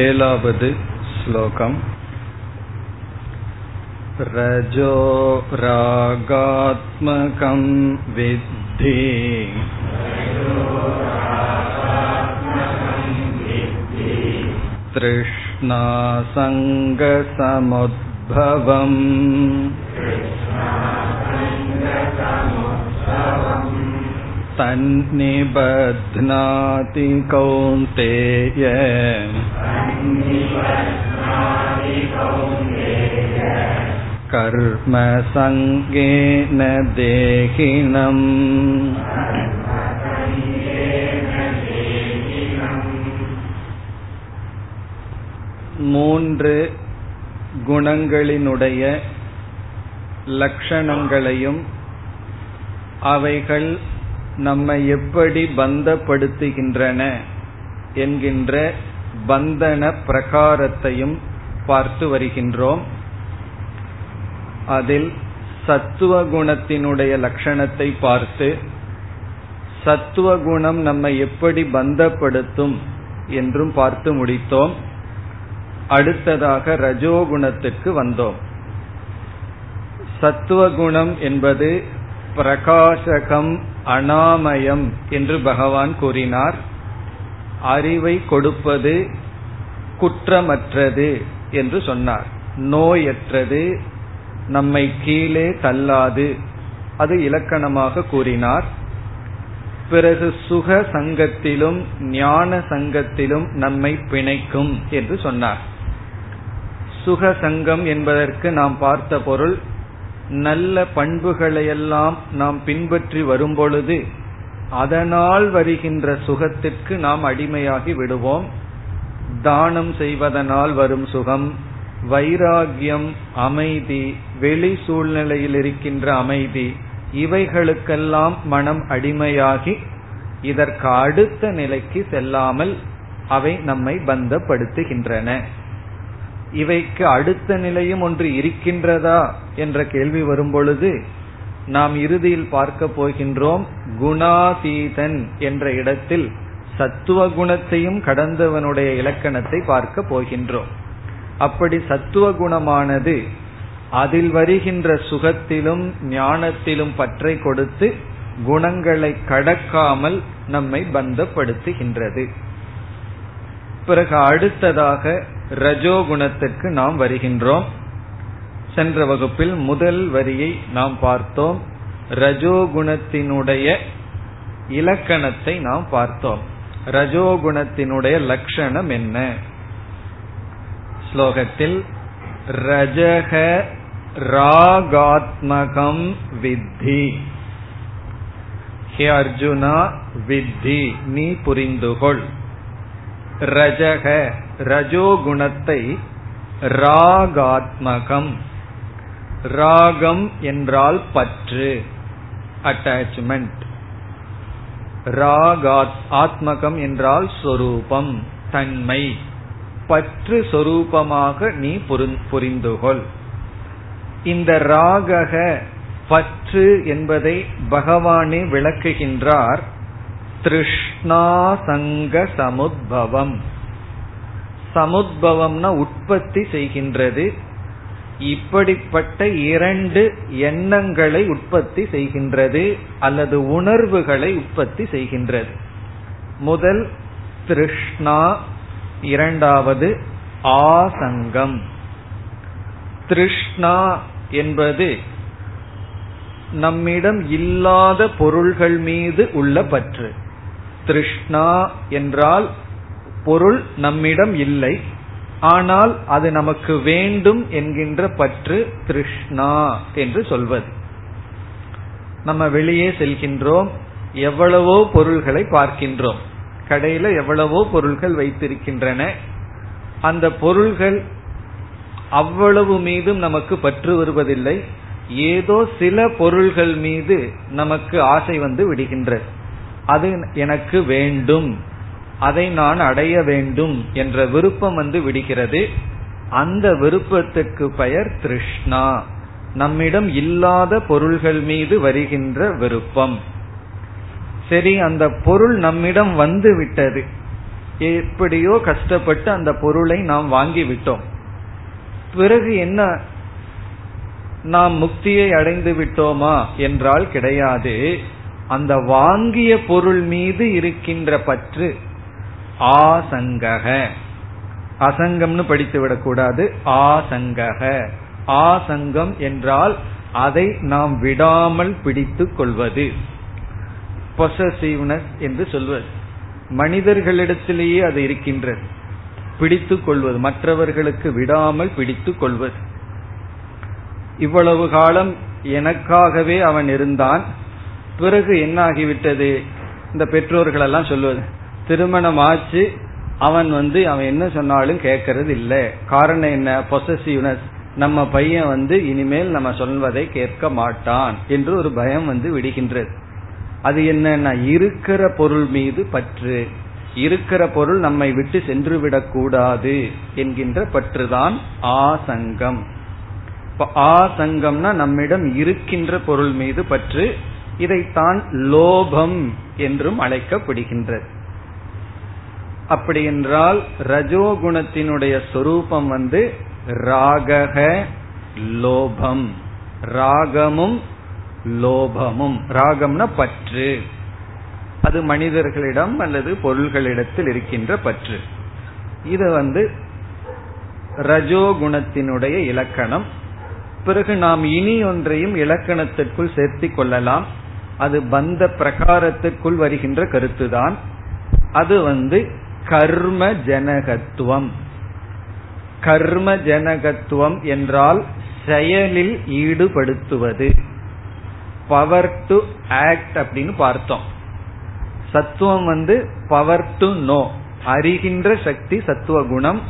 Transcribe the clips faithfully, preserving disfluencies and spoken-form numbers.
ஏழாவது ஸ்லோகம். ரஜோ ராகாத்மகம் வித்தி த்ருஷ்ணா சங்க சமுத்பவம் தன்னிபத்நாதி கௌந்தேய கர்ம சங்கேன தேஹினம். மூன்று குணங்களினுடைய லட்சணங்களையும் அவைகள் நம்மை எப்படி பந்தப்படுத்துகின்றன என்கின்ற பந்தன பிரகாரத்தையும் பார்த்து வருகின்றோம். அதில் சத்துவகுணத்தினுடைய லட்சணத்தை பார்த்து சத்துவகுணம் நம்மை எப்படி பந்தப்படுத்தும் என்றும் பார்த்து முடித்தோம். அடுத்ததாக ரஜோகுணத்துக்கு வந்தோம். சத்துவகுணம் என்பது பிரகாசகம், அனாமயம் என்று பகவான் கூறினார். அறிவை கொடுப்பது, குற்றமற்றது என்று சொன்னார். நோயற்றது, நம்மை கீழே தள்ளாது, அது இலக்கணமாக கூறினார். பிறகு சுக சங்கத்திலும் ஞான சங்கத்திலும் நம்மை பிணைக்கும் என்று சொன்னார். சுக சங்கம் என்பதற்கு நாம் பார்த்த பொருள், நல்ல பண்புகளையெல்லாம் நாம் பின்பற்றி வரும்பொழுது அதனால் வருகின்ற சுகத்திற்கு நாம் அடிமையாகி விடுவோம். தானம் செய்வதனால் வரும் சுகம், வைராகியம், அமைதி, வெளி சூழ்நிலையில் இருக்கின்ற அமைதி, இவைகளுக்கெல்லாம் மனம் அடிமையாகி இதற்கு அடுத்த நிலைக்கு செல்லாமல் அவை நம்மை பந்தப்படுத்துகின்றன. இவைக்கு அடுத்த நிலையும் ஒன்று இருக்கின்றதா என்ற கேள்வி வரும்பொழுது நாம் இறுதியில் பார்க்க போகின்றோம். குணாதீதன் என்ற இடத்தில் சத்துவகுணத்தையும் கடந்தவனுடைய இலக்கணத்தை பார்க்க போகின்றோம். அப்படி சத்துவகுணமானது அதில் வருகின்ற சுகத்திலும் ஞானத்திலும் பற்றை கொடுத்து குணங்களை கடக்காமல் நம்மை பந்தப்படுத்துகின்றது. பிறகு அடுத்ததாக ரஜோகுணத்திற்கு நாம் வருகின்றோம். சென்ற வகுப்பில் முதல் வரியை நாம் பார்த்தோம். ரஜோகுணத்தினுடைய இலக்கணத்தை நாம் பார்த்தோம். ரஜோகுணத்தினுடைய லட்சணம் என்ன? ஸ்லோகத்தில் ரஜக ராகாத்மகம் வித்தி, ஹே அர்ஜுனா வித்தி, நீ புரிந்துகொள். ரஜக ரஜோகுணத்தை ராகாத்மகம், ராகம் என்றால் பற்று, அட்டாச்மெண்ட். ராகாத் ஆத்மகம் என்றால் சொரூபம், தன்மை, பற்று சொரூபமாக நீ புரிந்துகொள். இந்த ராகக பற்று என்பதை பகவானே விளக்குகின்றார். திருஷ்ணா சங்க சமுத்பவம், சமுத்பவம்னா உற்பத்தி செய்கின்றது. இப்படிப்பட்ட இரண்டு எண்ணங்களை உற்பத்தி செய்கின்றது அல்லது உணர்வுகளை உற்பத்தி செய்கின்றது. முதல் திருஷ்ணா, இரண்டாவது ஆசங்கம். திருஷ்ணா என்பது நம்மிடம் இல்லாத பொருள்கள் மீது உள்ள பற்று. திருஷ்ணா என்றால் பொருள் நம்மிடம் இல்லை, ஆனால் அது நமக்கு வேண்டும் என்கின்ற பற்று திருஷ்ணா என்று சொல்வது. நம்ம வெளியே செல்கின்றோம், எவ்வளவோ பொருள்களை பார்க்கின்றோம். கடையில எவ்வளவோ பொருள்கள் வைத்திருக்கின்றன. அந்த பொருள்கள் அவ்வளவு மீதும் நமக்கு பற்று வருவதில்லை. ஏதோ சில பொருள்கள் மீது நமக்கு ஆசை வந்து விடுகின்றது. அது எனக்கு வேண்டும், அதை நான் அடைய வேண்டும் என்ற விருப்பம் வந்து விடுகிறது. அந்த விருப்பத்துக்கு பெயர் திருஷ்ணா, நம்மிடம் இல்லாத பொருள்கள் மீது வருகின்ற விருப்பம். சரி, அந்த பொருள் நம்மிடம் வந்து விட்டது, எப்படியோ கஷ்டப்பட்டு அந்த பொருளை நாம் வாங்கி விட்டோம். பிறகு என்ன, நாம் முக்தியை அடைந்து விட்டோமா என்றால் கிடையாது. அந்த வாங்கிய பொருள் மீது இருக்கின்ற பற்று, ஆசங்கக, அசங்கம்னு படித்துவிடக் கூடாது, ஆசங்கக. ஆசங்கம் என்றால் அதை நாம் விடாமல் பிடித்து கொள்வது, பொசசிவ்னஸ் என்று சொல்வது. மனிதர்களிடத்திலேயே அது இருக்கின்றது, பிடித்து கொள்வது, மற்றவர்களுக்கு விடாமல் பிடித்து கொள்வது. இவ்வளவு காலம் எனக்காகவே அவன் இருந்தான், பிறகு என்ன ஆகிவிட்டது, இந்த பெற்றோர்கள் எல்லாம் சொல்வது, திருமணம் ஆச்சு, அவன் வந்து அவன் என்ன சொன்னாலும் கேட்கறது இல்லை. காரணம் என்ன, பொசசிவ்னஸ். நம்ம பையன் வந்து இனிமேல் நம்ம சொல்வதை கேட்க மாட்டான் என்று ஒரு பயம் வந்து விடுகின்றது. அது என்னன்னா, இருக்கிற பொருள் மீது பற்று, இருக்கிற பொருள் நம்மை விட்டு சென்று விடக்கூடாது என்கின்ற பற்றுதான் ஆசங்கம். ஆசங்கம்னா நம்மிடம் இருக்கின்ற பொருள் மீது பற்று. இதைத்தான் லோபம் என்றும் அழைக்கப்படுகின்றது. அப்படி என்றால் ரஜோகுணத்தினுடைய சொரூபம் வந்து ராகக லோபம். ராகமும் லோபமும், ராகம்னா பற்று, அது மனிதர்களிடம் அல்லது பொருள்களிடத்தில் இருக்கின்ற பற்று. இது வந்து ரஜோகுணத்தினுடைய இலக்கணம். பிறகு நாம் இனி ஒன்றையும் இலக்கணத்திற்குள் சேர்த்தி கொள்ளலாம், அது பந்த பிரகாரத்திற்குள் வருகின்ற கருத்துதான். அது வந்து கர்ம ஜனகத்துவம். கர்ம ஜனகத்துவம் என்றால் செயலில் ஈடுபடுத்துவது, பவர் டு ஆக்ட் அப்படின்னு பார்த்தோம். சத்துவம் வந்து பவர் டு நோ, அறிகின்ற சக்தி சத்துவ குணம்,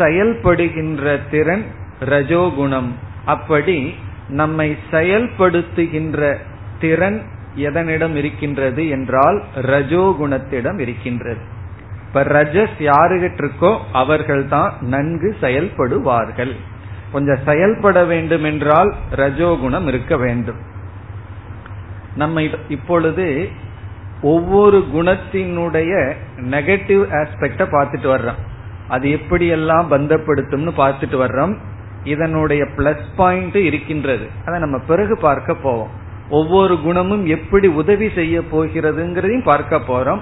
செயல்படுகின்ற திறன் ரஜோகுணம். அப்படி நம்மை செயல்படுத்துகின்ற திறன் எதனிடம் இருக்கின்றது என்றால் ரஜோகுணத்திடம் இருக்கின்றது. இப்ப ரஜஸ் யாருகிட்டிருக்கோ அவர்கள்தான் நன்கு செயல்படுவார்கள். கொஞ்சம் செயல்பட வேண்டும் என்றால் ரஜோகுணம் இருக்க வேண்டும். நம்ம இப்பொழுது ஒவ்வொரு குணத்தினுடைய நெகட்டிவ் ஆஸ்பெக்ட பார்த்துட்டு வர்றோம், அது எப்படியெல்லாம் பந்தப்படுத்தும்னு பார்த்துட்டு வர்றோம். இதனுடைய பிளஸ் பாயிண்ட் இருக்கின்றது, அதை நம்ம பிறகு பார்க்க போவோம். ஒவ்வொரு குணமும் எப்படி உதவி செய்ய போகிறதுங்கிறதையும் பார்க்க போறோம்.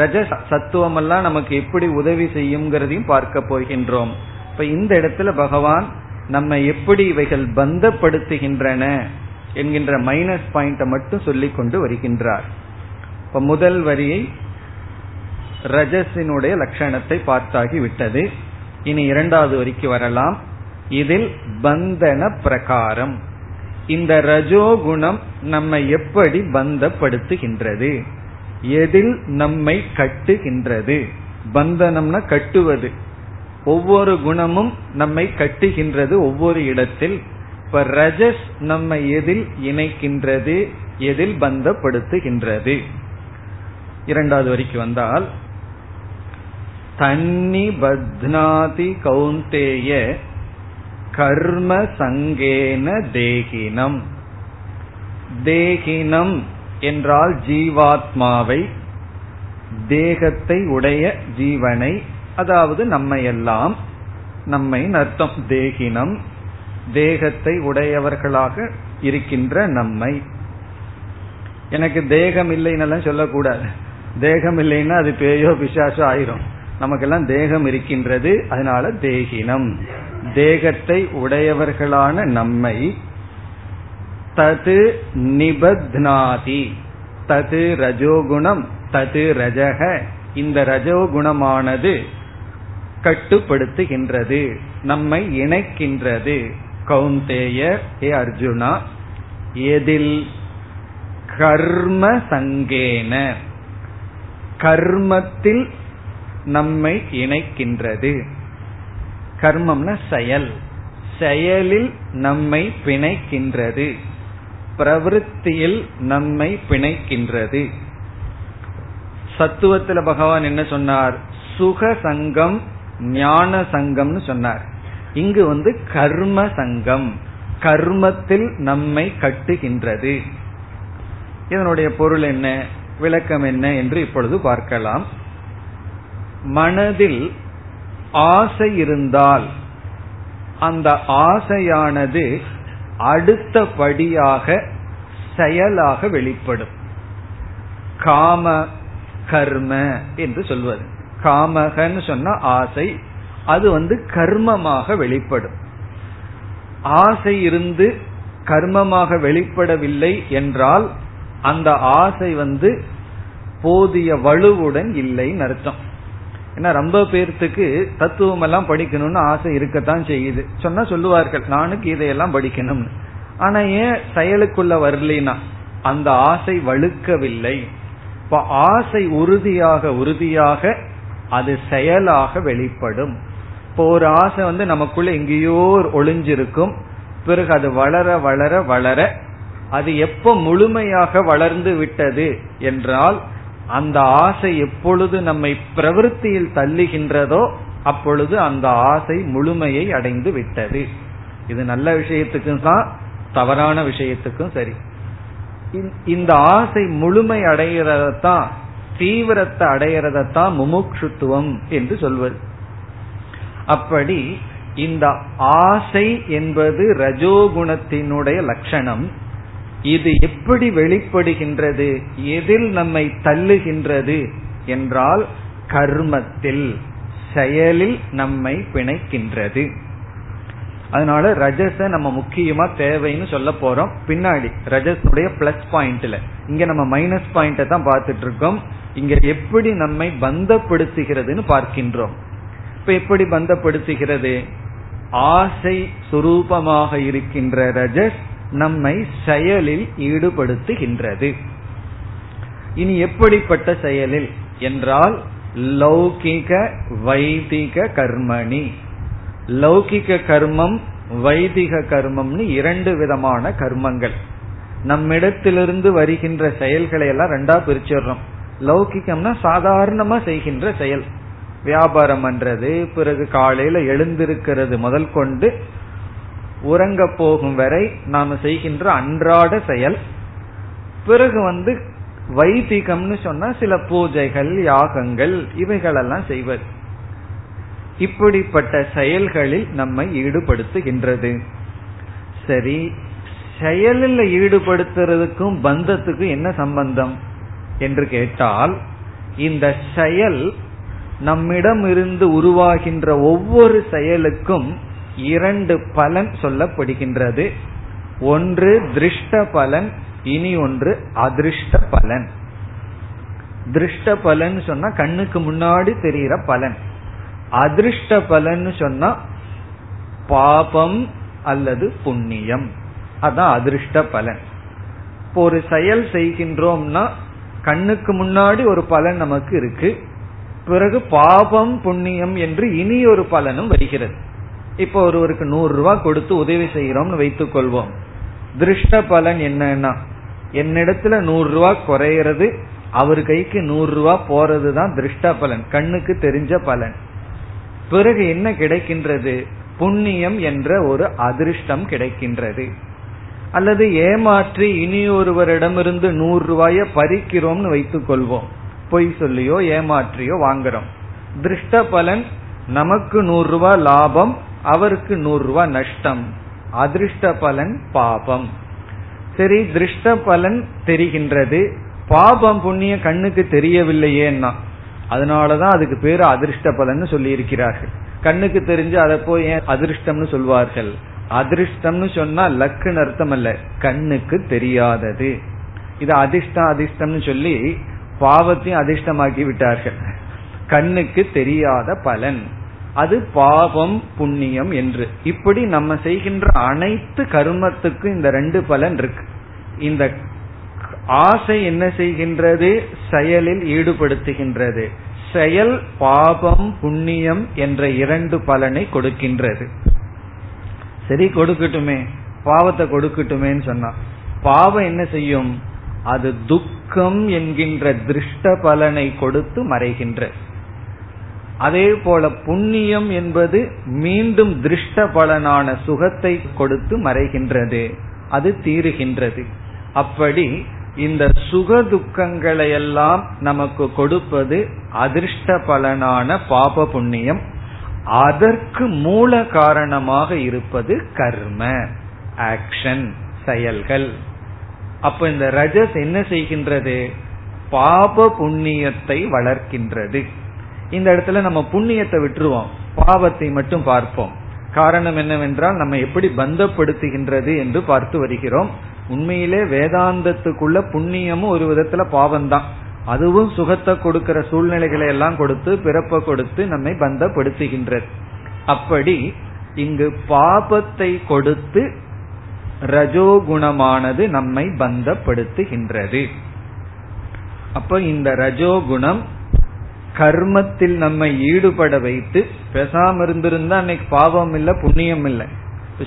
ரஜ சத்துவம் எல்லாம் நமக்கு எப்படி உதவி செய்யுங்கிறதையும் பார்க்க போகின்றோம். இப்ப இந்த இடத்துல பகவான் நம்ம எப்படி இவைகள் பந்தப்படுத்துகின்றன என்கின்ற மைனஸ் பாயிண்ட மட்டும் சொல்லிக் கொண்டு வருகின்றார். இப்ப முதல் வரியை ரஜசினுடைய லட்சணத்தை பார்த்தாகி விட்டது. இனி இரண்டாவது வரிக்கு வரலாம். இதில் பந்தன பிரகாரம் இந்த ரஜோகுணம் நம்மை எப்படி பந்தப்படுத்துகின்றது, எதில் நம்மை கட்டுகின்றது. பந்தனம்னா கட்டுவது, ஒவ்வொரு குணமும் நம்மை கட்டுகின்றது ஒவ்வொரு இடத்தில். இப்ப ரஜஸ் நம்மை எதில் இணைக்கின்றது, எதில் பந்தப்படுத்துகின்றது. இரண்டாவது வரிக்கு வந்தால், தன்னி பத்நாதி கௌந்தேய கர்ம சங்கேன தேகினம். தேகினம் என்றால் ஜீவாத்மாவை, தேகத்தை உடைய ஜீவனை, அதாவது நம்மையெல்லாம், நம்மை அர்த்தம். தேகினம் தேகத்தை உடையவர்களாக இருக்கின்ற நம்மை. எனக்கு தேகம் இல்லைன்னெல்லாம் சொல்லக்கூடாது, தேகம் இல்லைன்னா அது பேயோ பிசாசோ ஆயிரும். நமக்கெல்லாம் தேகம் இருக்கின்றது, அதனால தேகினம் தேகத்தை உடையவர்களான நம்மை. தது நிபத்நாதி, தது ரஜோகுணம், தது ரஜக, இந்த ரஜோகுணமானது கட்டுப்படுத்துகின்றது, நம்மை இணைக்கின்றது. கௌந்தேய, ஏ அர்ஜுனா, எதில், கர்ம சங்கேன, கர்மத்தில் நம்மை இணைக்கின்றது. கர்மம்னா செயல், செயலில் நம்மை பிணைக்கின்றது, பிரவிற்த்தியில் நம்மை பிணைக்கின்றது. சத்துவத்துல பகவான் என்ன சொன்னார், சுக சங்கம் ஞான சங்கம்னு சொன்னார். இங்கு வந்து கர்ம சங்கம், கர்மத்தில் நம்மை கட்டுகின்றது. இதனுடைய பொருள் என்ன, விளக்கம் என்ன என்று இப்பொழுது பார்க்கலாம். மனதில் ஆசை இருந்தால் அந்த ஆசையானது அடுத்தபடியாக செயலாக வெளிப்படும். காம கர்ம என்று சொல்வது. காமகன்னு சொன்ன ஆசை, அது வந்து கர்மமாக வெளிப்படும். ஆசை இருந்து கர்மமாக வெளிப்படவில்லை என்றால் அந்த ஆசை வந்து போதிய வலுவுடன் இல்லைன்னு அர்த்தம். ஏன்னா ரொம்ப பேர்த்துக்கு தத்துவம் எல்லாம் படிக்கணும்னு ஆசை இருக்கத்தான் செய்யுது. சொன்னா சொல்லுவார்கள், நானுக்கு இதையெல்லாம் படிக்கணும்னு. ஆனா ஏன் செயலுக்குள்ள வரலினா அந்த ஆசை வலுக்கவில்லை. இப்ப ஆசை உறுதியாக உறுதியாக அது செயலாக வெளிப்படும். இப்போ ஒரு ஆசை வந்து நமக்குள்ள எங்கேயோ ஒளிஞ்சிருக்கும், பிறகு அது வளர வளர வளர அது எப்ப முழுமையாக வளர்ந்து விட்டது என்றால் அந்த ஆசை எப்பொழுது நம்மை பிரவருத்தியில் தள்ளுகின்றதோ அப்பொழுது அந்த ஆசை முழுமையை அடைந்து விட்டது. இது நல்ல விஷயத்துக்கும் தான் தவறான விஷயத்துக்கும் சரி. இந்த ஆசை முழுமை அடைகிறதான், தீவிரத்தை அடைகிறதான் முமுட்சுத்துவம் என்று சொல்வது. அப்படி இந்த ஆசை என்பது ரஜோகுணத்தினுடைய லட்சணம். இது எப்படி வெளிப்படுகின்றது, எதில் நம்மை தள்ளுகின்றது என்றால் கர்மத்தில், செயலில் நம்மை பிணைக்கின்றது. அதனால ரஜஸ நம்ம முக்கியமா தேவைன்னு சொல்ல போறோம் பின்னாடி. ரஜஸுடைய பிளஸ் பாயிண்ட்ல, இங்க நம்ம மைனஸ் பாயிண்ட தான் பார்த்துட்டு இருக்கோம். இங்க எப்படி நம்மை பந்தப்படுத்துகிறதுன்னு பார்க்கின்றோம். இப்ப எப்படி பந்தப்படுத்துகிறது, ஆசை சுரூபமாக இருக்கின்ற ரஜஸ் நம்மை செயலில் ஈடுபடுத்துகின்றது. இனி எப்படிப்பட்ட செயலில் என்றால் லௌகிக வைதிக கர்மணி. லௌகிக கர்மம் வைதிக கர்மம்னு இரண்டு விதமான கர்மங்கள். நம்மிடத்திலிருந்து வருகின்ற செயல்களை எல்லாம் ரெண்டா பிரிச்சிடறோம். லௌகிகம்னா சாதாரணமா செய்கின்ற செயல், வியாபாரம் பண்றது, பிறகு காலையில எழுந்திருக்கிறது முதல் கொண்டு உறங்க போகும் வரை நாம செய்கின்ற அன்றாட செயல். பிறகு வந்து வைதிகம்னு சொன்னா சில பூஜைகள், யாகங்கள், இவைகளெல்லாம் செய்வது. இப்படிப்பட்ட செயல்களில் நம்மை ஈடுபடுத்துகின்றது. சரி, செயலில் ஈடுபடுத்துறதுக்கும் பந்தத்துக்கும் என்ன சம்பந்தம் என்று கேட்டால், இந்த செயல் நம்மிடம் இருந்து உருவாகின்ற ஒவ்வொரு செயலுக்கும் இரண்டு பலன் சொல்லப்படுகின்றது. ஒன்று திருஷ்ட பலன், இனி ஒன்று அதிருஷ்ட பலன். திருஷ்ட பலன் சொன்னா கண்ணுக்கு முன்னாடி தெரிகிற பலன். அதிருஷ்ட பலன் சொன்னா பாபம் அல்லது புண்ணியம், அதான் அதிருஷ்ட பலன். இப்போ ஒரு செயல் செய்கின்றோம்னா கண்ணுக்கு முன்னாடி ஒரு பலன் நமக்கு இருக்கு, பிறகு பாபம் புண்ணியம் என்று இனி ஒரு பலனும் வருகிறது. இப்போ ஒருவருக்கு நூறு ரூபாய் கொடுத்து உதவி செய்யறோம்னு வைத்துக் கொள்வோம். திருஷ்ட பலன் என்னன்னா, என்னிடத்துல நூறு ரூபாய் குறையிறது, அவர் கைக்கு நூறு ரூபாய் போறதுதான் திருஷ்ட பலன், கண்ணுக்கு தெரிஞ்ச பலன். பிறகு என்ன கிடைக்கின்றது, புண்ணியம் என்ற ஒரு அதிருஷ்டம் கிடைக்கின்றது. அல்லது ஏமாற்றி இனி ஒருவரிடமிருந்து நூறு ரூபாய பறிக்கிறோம்னு வைத்துக் கொள்வோம், பொய் சொல்லியோ ஏமாற்றியோ வாங்குறோம். திருஷ்ட பலன் நமக்கு நூறு ரூபாய் லாபம், அவருக்கு நூறு ரூபாய் நஷ்டம். அதிருஷ்ட பலன் பாபம். சரி, திருஷ்ட பலன் தெரிகின்றது, பாபம் புண்ணியம் கண்ணுக்கு தெரியவில்லையேன்னா அதனாலதான் அதுக்கு பேரு அதிருஷ்ட பலன்னு சொல்லி இருக்கிறார்கள். கண்ணுக்கு தெரிஞ்சு அதை போய் ஏன் அதிருஷ்டம்னு சொல்வார்கள். அதிருஷ்டம்னு சொன்னா லக்குன்னு அர்த்தம் அல்ல, கண்ணுக்கு தெரியாதது. இது அதிர்ஷ்டம் அதிர்ஷ்டம்னு சொல்லி பாவத்தையும் அதிர்ஷ்டமாக்கி விட்டார்கள். கண்ணுக்கு தெரியாத பலன் அது பாவம் புண்ணியம் என்று. இப்படி நம்ம செய்கின்ற அனைத்து கர்மத்துக்கும் இந்த ரெண்டு பலன் இருக்கு. இந்த ஆசை என்ன செய்கின்றது, செயலில் ஈடுபடுத்துகின்றது. செயல் பாபம் புண்ணியம் என்ற இரண்டு பலனை கொடுக்கின்றது. சரி கொடுக்கட்டுமே, பாவத்தை கொடுக்கட்டுமேன்னு சொன்னா பாவம் என்ன செய்யும், அது துக்கம் என்கின்ற திருஷ்ட பலனை கொடுத்து மறைகின்ற. அதே போல புண்ணியம் என்பது மீண்டும் திருஷ்ட பலனான சுகத்தை கொடுத்து மறைகின்றது, அது தீருகின்றது. அப்படி இந்த சுக துக்கங்களை எல்லாம் நமக்கு கொடுப்பது அதிர்ஷ்ட பலனான பாப புண்ணியம். அதற்கு மூல காரணமாக இருப்பது கர்ம, ஆக்ஷன், செயல்கள். அப்ப இந்த ரஜஸ் என்ன செய்கின்றது? பாப புண்ணியத்தை வளர்க்கின்றது. இந்த இடத்துல நம்ம புண்ணியத்தை விட்டுருவோம், பாவத்தை மட்டும் பார்ப்போம். காரணம் என்னவென்றால் நம்ம எப்படி பந்தப்படுத்துகின்றது என்று பார்த்து வருகிறோம். உண்மையிலே வேதாந்தத்துக்குள்ள புண்ணியமும் ஒரு விதத்துல பாவம்தான். அதுவும் சுகத்தை கொடுக்கிற சூழ்நிலைகளை எல்லாம் கொடுத்து, பிறப்ப கொடுத்து நம்மை பந்தப்படுத்துகின்றது. அப்படி இங்கு பாபத்தை கொடுத்து ரஜோகுணமானது நம்மை பந்தப்படுத்துகின்றது. அப்ப இந்த ரஜோகுணம் கர்மத்தில் நம்மை ஈடுபட வைத்து, பேசாம இருந்திருந்தா அன்னைக்கு பாவம் இல்ல புண்ணியம் இல்லை.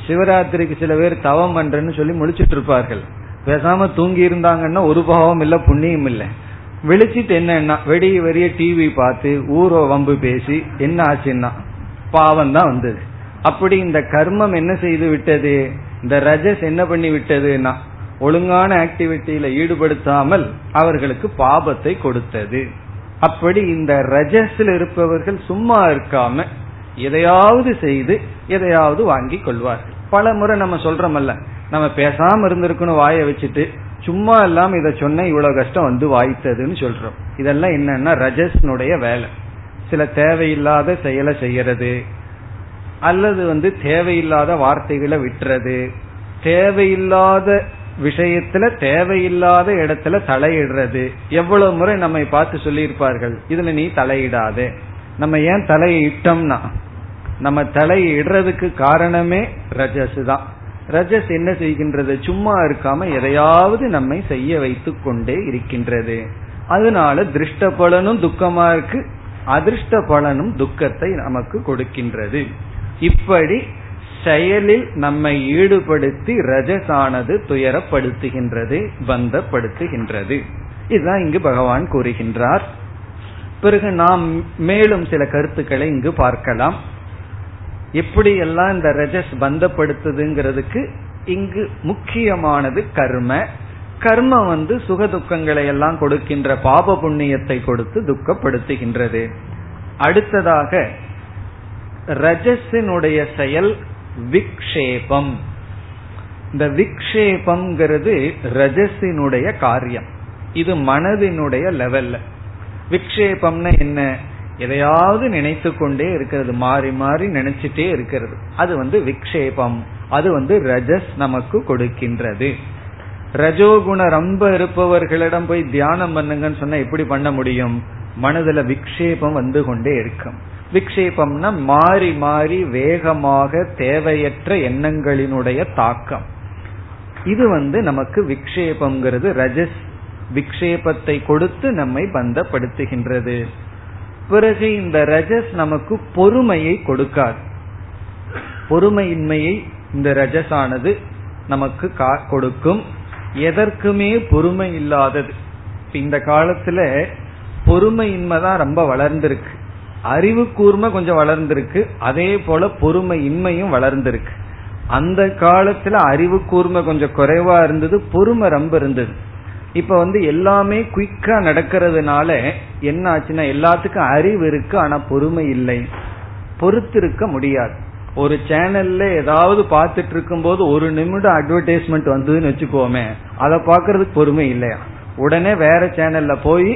சிவராத்திரிக்கு சில பேர் தவம் பண்றேன்னு சொல்லி முழிச்சிட்டு இருப்பார்கள். பேசாம தூங்கி இருந்தாங்கன்னா ஒரு பாவம் இல்ல, புண்ணியம் இல்லை. வெளிச்சிட்டு என்னன்னா வெடிய வெறிய டிவி பார்த்து ஊரோ வம்பு பேசி என்ன ஆச்சுன்னா பாவம் தான் வந்தது. அப்படி இந்த கர்மம் என்ன செய்து விட்டது? இந்த ரஜஸ் என்ன பண்ணி விட்டதுன்னா ஒழுங்கான ஆக்டிவிட்டியில ஈடுபடுத்தாமல் அவர்களுக்கு பாபத்தை கொடுத்தது. அப்படி இந்த ரஜஸில் இருப்பவர்கள் சும்மா இருக்காம எதையாவது செய்து எதையாவது வாங்கி கொள்வார்கள். பல முறை நம்ம சொல்றோமல்ல, நம்ம பேசாம இருந்திருக்குன்னு வாயை வச்சுட்டு சும்மா இல்லாம இதை சொன்ன இவ்வளவு கஷ்டம் வந்து வாய்த்ததுன்னு சொல்றோம். இதெல்லாம் என்னன்னா ரஜஸ்னுடைய வேலை. சில தேவையில்லாத செயலை செய்யறது, அல்லது வந்து தேவையில்லாத வார்த்தைகளை விட்டுறது, தேவையில்லாத விஷயத்துல தேவையில்லாத இடத்துல தலையிடுறது. எவ்வளவு முறை நம்மை பார்த்து சொல்லியிருப்பார்கள், இதுல நீ தலையிடாதே. நம்ம ஏன் தலையிட்டோம்னா, நம்ம தலையிடுறதுக்கு காரணமே ரஜஸ் தான். ரஜஸ் என்ன செய்கின்றது? சும்மா இருக்காம எதையாவது நம்மை செய்ய வைத்து கொண்டே இருக்கின்றது. அதனால திருஷ்ட பலனும் துக்கமா இருக்கு, அதிர்ஷ்ட பலனும் துக்கத்தை நமக்கு கொடுக்கின்றது. இப்படி செயலில் நம்மை ஈடுபடுத்தி ரஜசானது துயரப்படுத்துகின்றது, பந்தப்படுத்துகின்றது. இதுதான் இங்கு பகவான் கூறுகின்றார். பிறகு நாம் மேலும் சில கருத்துக்களை இங்கு பார்க்கலாம். எப்படி எல்லாம் இந்த ரஜஸ் பந்தப்படுத்துதுங்கிறதுக்கு இங்கு முக்கியமானது கர்ம. கர்மம் வந்து சுக துக்கங்களை எல்லாம் கொடுக்கின்ற பாப புண்ணியத்தை கொடுத்து துக்கப்படுத்துகின்றது. அடுத்ததாக ரஜஸினுடைய செயல் விக்ஷேபம். இந்த விக்ஷேபம்ங்கிறது ரஜஸினுடைய காரியம். இது மனதினுடைய லெவல்ல. விக்ஷேபம்னா என்ன? எதையாவது நினைத்து கொண்டே இருக்கிறது, மாறி மாறி நினைச்சிட்டே இருக்கிறது. அது வந்து விக்ஷேபம். அது வந்து ரஜஸ் நமக்கு கொடுக்கின்றது. ரஜோகுணம் ரொம்ப இருப்பவர்களிடம் போய் தியானம் பண்ணுங்கன்னு சொன்னா எப்படி பண்ண முடியும்? மனதுல விக்ஷேபம் வந்து கொண்டே இருக்கும். விக்ஷேபம்னா மாறி மாறி வேகமாக தேவையற்ற எண்ணங்களினுடைய தாக்கம். இது வந்து நமக்கு விக்ஷேபம்ங்கிறது ரஜஸ் விக்ஷேபத்தை கொடுத்து நம்மை பந்தப்படுத்துகின்றது. பிறகு இந்த ரஜஸ் நமக்கு பொறுமையை கொடுக்காது. பொறுமையின்மையை இந்த ரஜஸானது நமக்கு கொடுக்கும். எதற்குமே பொறுமை இல்லாதது. இந்த காலத்துல பொறுமையின்மை தான் ரொம்ப வளர்ந்திருக்கு. அறிவு கூர்மை கொஞ்சம் வளர்ந்திருக்கு, அதே போல பொறுமை இன்மையும் வளர்ந்திருக்கு. அந்த காலத்துல அறிவு கூர்மை கொஞ்சம் குறைவா இருந்தது, பொறுமை ரொம்ப இருந்தது. இப்ப வந்து எல்லாமே குயிக்கா நடக்கிறதுனால என்ன ஆச்சுன்னா எல்லாத்துக்கும் அறிவு இருக்கு, ஆனா பொறுமை இல்லை, பொறுத்திருக்க முடியாது. ஒரு சேனல்ல ஏதாவது பார்த்துட்டு இருக்கும் போது ஒரு நிமிடம் அட்வர்டைஸ்மெண்ட் வந்ததுன்னு வச்சுக்கோமே, அதை பாக்குறதுக்கு பொறுமை இல்லையா? உடனே வேற சேனல்ல போய்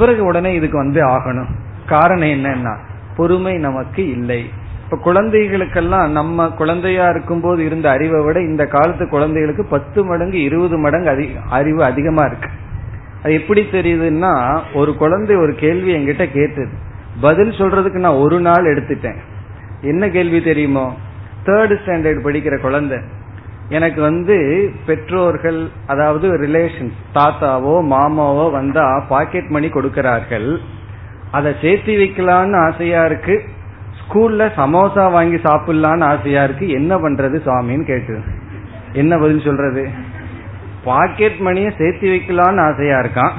பிறகு உடனே இதுக்கு வந்து ஆகணும். காரணம் என்னன்னா பொறுமை நமக்கு இல்லை. இப்ப குழந்தைகளுக்கெல்லாம் நம்ம குழந்தையா இருக்கும் போது இருந்த அறிவை விட இந்த காலத்து குழந்தைகளுக்கு பத்து மடங்கு இருபது மடங்கு அதிக அறிவு அதிகமா இருக்கு. அது எப்படி தெரியுதுன்னா, ஒரு குழந்தை ஒரு கேள்வி என்கிட்ட கேட்டது, பதில் சொல்றதுக்கு நான் ஒரு நாள் எடுத்துட்டேன். என்ன கேள்வி தெரியுமோ? தேர்ட் ஸ்டாண்டர்ட் படிக்கிற குழந்தை, எனக்கு வந்து பெற்றோர்கள் அதாவது ரிலேஷன்ஸ் தாத்தாவோ மாமாவோ வந்தா பாக்கெட் மணி கொடுக்கிறார்கள், அதை சேர்த்து வைக்கலான்னு ஆசையா இருக்கு, ஸ்கூல்ல சமோசா வாங்கி சாப்பிடலான்னு ஆசையா இருக்கு, என்ன பண்றது சாமின்னு கேட்டு என்ன பதில் சொல்றது? பாக்கெட் மணியை சேர்த்து வைக்கலான்னு ஆசையா இருக்கான்,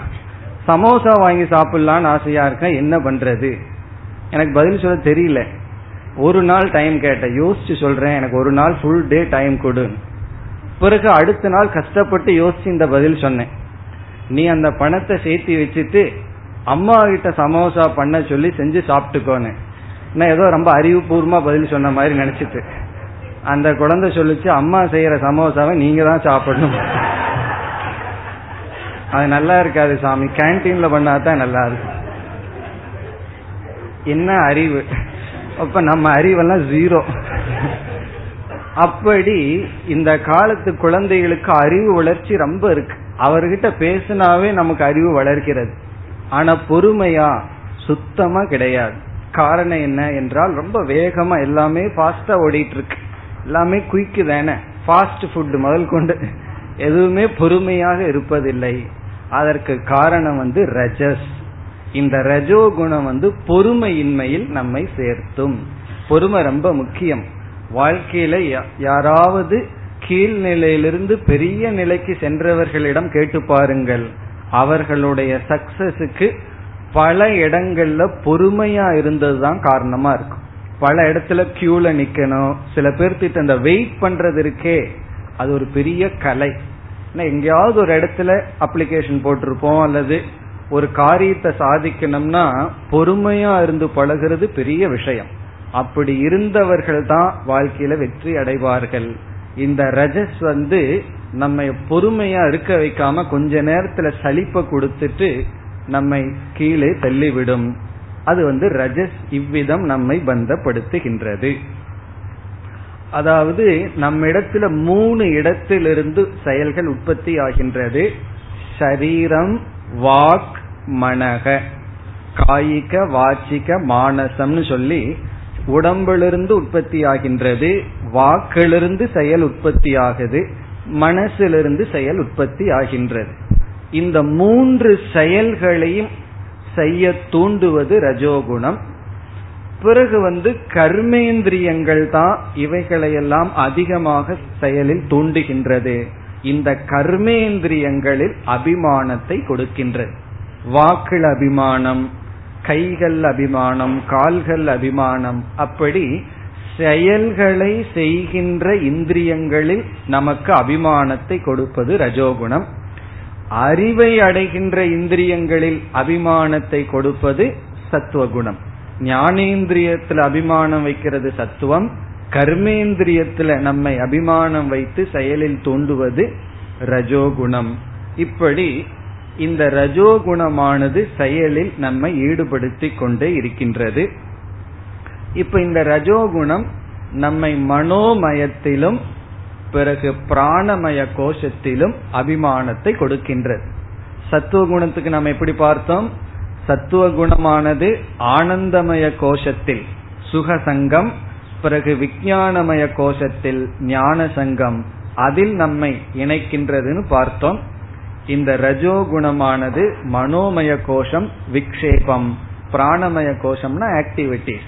சமோசா வாங்கி சாப்பிடலான்னு ஆசையா இருக்கான், என்ன பண்றது? எனக்கு பதில் சொல்ல தெரியல. ஒரு நாள் டைம் கேட்டேன், யோசிச்சு சொல்றேன், எனக்கு ஒரு நாள் ஃபுல் டே டைம் கொடு. பிறகு அடுத்த நாள் கஷ்டப்பட்டு யோசிச்சு இந்த பதில் சொன்னேன். நீ அந்த பணத்தை சேர்த்து வச்சுட்டு அம்மா கிட்ட சமோசா பண்ண சொல்லி செஞ்சு சாப்பிட்டுக்கோன்னு நான் ஏதோ ரொம்ப அறிவுபூர்வமா பதில் சொன்ன மாதிரி நினைச்சிட்டு அந்த குழந்தை சொல்லிச்சு, அம்மா செய்யற சமோசாவை நீங்க தான் சாப்பிடணும், அது நல்லா இருக்காது சாமி, கேன்டீன்ல பண்ணாதான் நல்லா இருக்கும். என்ன அறிவு! அப்ப நம்ம அறிவெல்லாம் ஜீரோ. அப்படி இந்த காலத்து குழந்தைகளுக்கு அறிவு வளர்ச்சி ரொம்ப இருக்கு. அவர்கிட்ட பேசினாவே நமக்கு அறிவு வளர்க்கிறது. ஆனா பொறுமையா சுத்தமா கிடையாது. காரணம் என்ன என்றால் ரொம்ப வேகமா எல்லாமே ஃபாஸ்டா ஓடிட்டு இருக்கு. எல்லாமே குயிக்கு தானே, ஃபாஸ்ட் ஃபுட் முதல் கொண்டு எதுவுமே பொறுமையாக இருப்பதில்லை. அதற்கு காரணம் வந்து ரஜஸ். இந்த ரஜோ குணம் வந்து பொறுமையின்மையில் நம்மை சேர்த்தும். பொறுமை ரொம்ப முக்கியம். வாழ்க்கையில யாராவது கீழ்நிலையிலிருந்து பெரிய நிலைக்கு சென்றவர்களிடம் கேட்டு பாருங்கள், அவர்களுடைய சக்சஸுக்கு பல இடங்கள்ல பொறுமையா இருந்ததுதான் காரணமா இருக்கும். பல இடத்துல கியூல நிக்கணும். சில பேர்த்திட்ட அந்த வெயிட் பண்றது இருக்கே, அது ஒரு பெரிய கலை. எங்கேயாவது ஒரு இடத்துல அப்ளிகேஷன் போட்டிருப்போம் அல்லது ஒரு காரியத்தை சாதிக்கணும்னா பொறுமையா இருந்து பழகிறது பெரிய விஷயம். அப்படி இருந்தவர்கள் தான் வாழ்க்கையில வெற்றி அடைவார்கள். இந்த ரஜஸ் வந்து நம்ம பொறுமையா இருக்க வைக்காம கொஞ்ச நேரத்துல சலிப்ப கொடுத்துட்டு நம்மை கீழே தள்ளிவிடும். அது வந்து ரஜஸ் இவ்விதம் நம்மை பந்தப்படுத்துகின்றது. அதாவது நம்ம இடத்துல மூணு இடத்திலிருந்து செயல்கள் உற்பத்தி ஆகின்றது. சரீரம், வாக், மனக. காயிக, வாச்சிக, மானசம்னு சொல்லி உடம்பிலிருந்து உற்பத்தி ஆகின்றது, வாக்கிலிருந்து செயல் உற்பத்தி ஆகுது, மனசிலிருந்து செயல் உற்பத்தி ஆகின்றது. இந்த மூன்று செயல்களையும் செய்ய தூண்டுவது ரஜோகுணம். பிறகு வந்து கர்மேந்திரியங்கள் தான் இவைகளையெல்லாம் அதிகமாக செயலில் தூண்டுகின்றது. இந்த கர்மேந்திரியங்களில் அபிமானத்தை கொடுக்கின்றது. வாக்கில் அபிமானம், கைகள் அபிமானம், கால்கள் அபிமானம். அப்படி செயல்களை செய்கின்ற இந்திரியங்களில் நமக்கு அபிமானத்தை கொடுப்பது ரஜோகுணம். அறிவை அடைகின்ற இந்திரியங்களில் அபிமானத்தை கொடுப்பது சத்துவகுணம். ஞானேந்திரியத்துல அபிமானம் வைக்கிறது சத்துவம், கர்மேந்திரியத்துல நம்மை அபிமானம் வைத்து செயலில் தூண்டுவது ரஜோகுணம். இப்படி இந்த ரஜோகுணமானது செயலில் நம்மை ஈடுபடுத்தி கொண்டே இருக்கின்றது. இப்ப இந்த ரஜோகுணம் நம்மை மனோமயத்திலும் பிறகு பிராணமய கோஷத்திலும் அபிமானத்தை கொடுக்கின்றது. சத்துவகுணத்துக்கு நாம் எப்படி பார்த்தோம், சத்துவகுணமானது ஆனந்தமய கோஷத்தில் சுகசங்கம், பிறகு விஞ்ஞானமய கோஷத்தில் ஞான சங்கம், அதில் நம்மை இணைக்கின்றதுன்னு பார்த்தோம். இந்த ரஜோகுணமானது மனோமய கோஷம் விக்ஷேபம், பிராணமய கோஷம்னா ஆக்டிவிட்டிஸ்,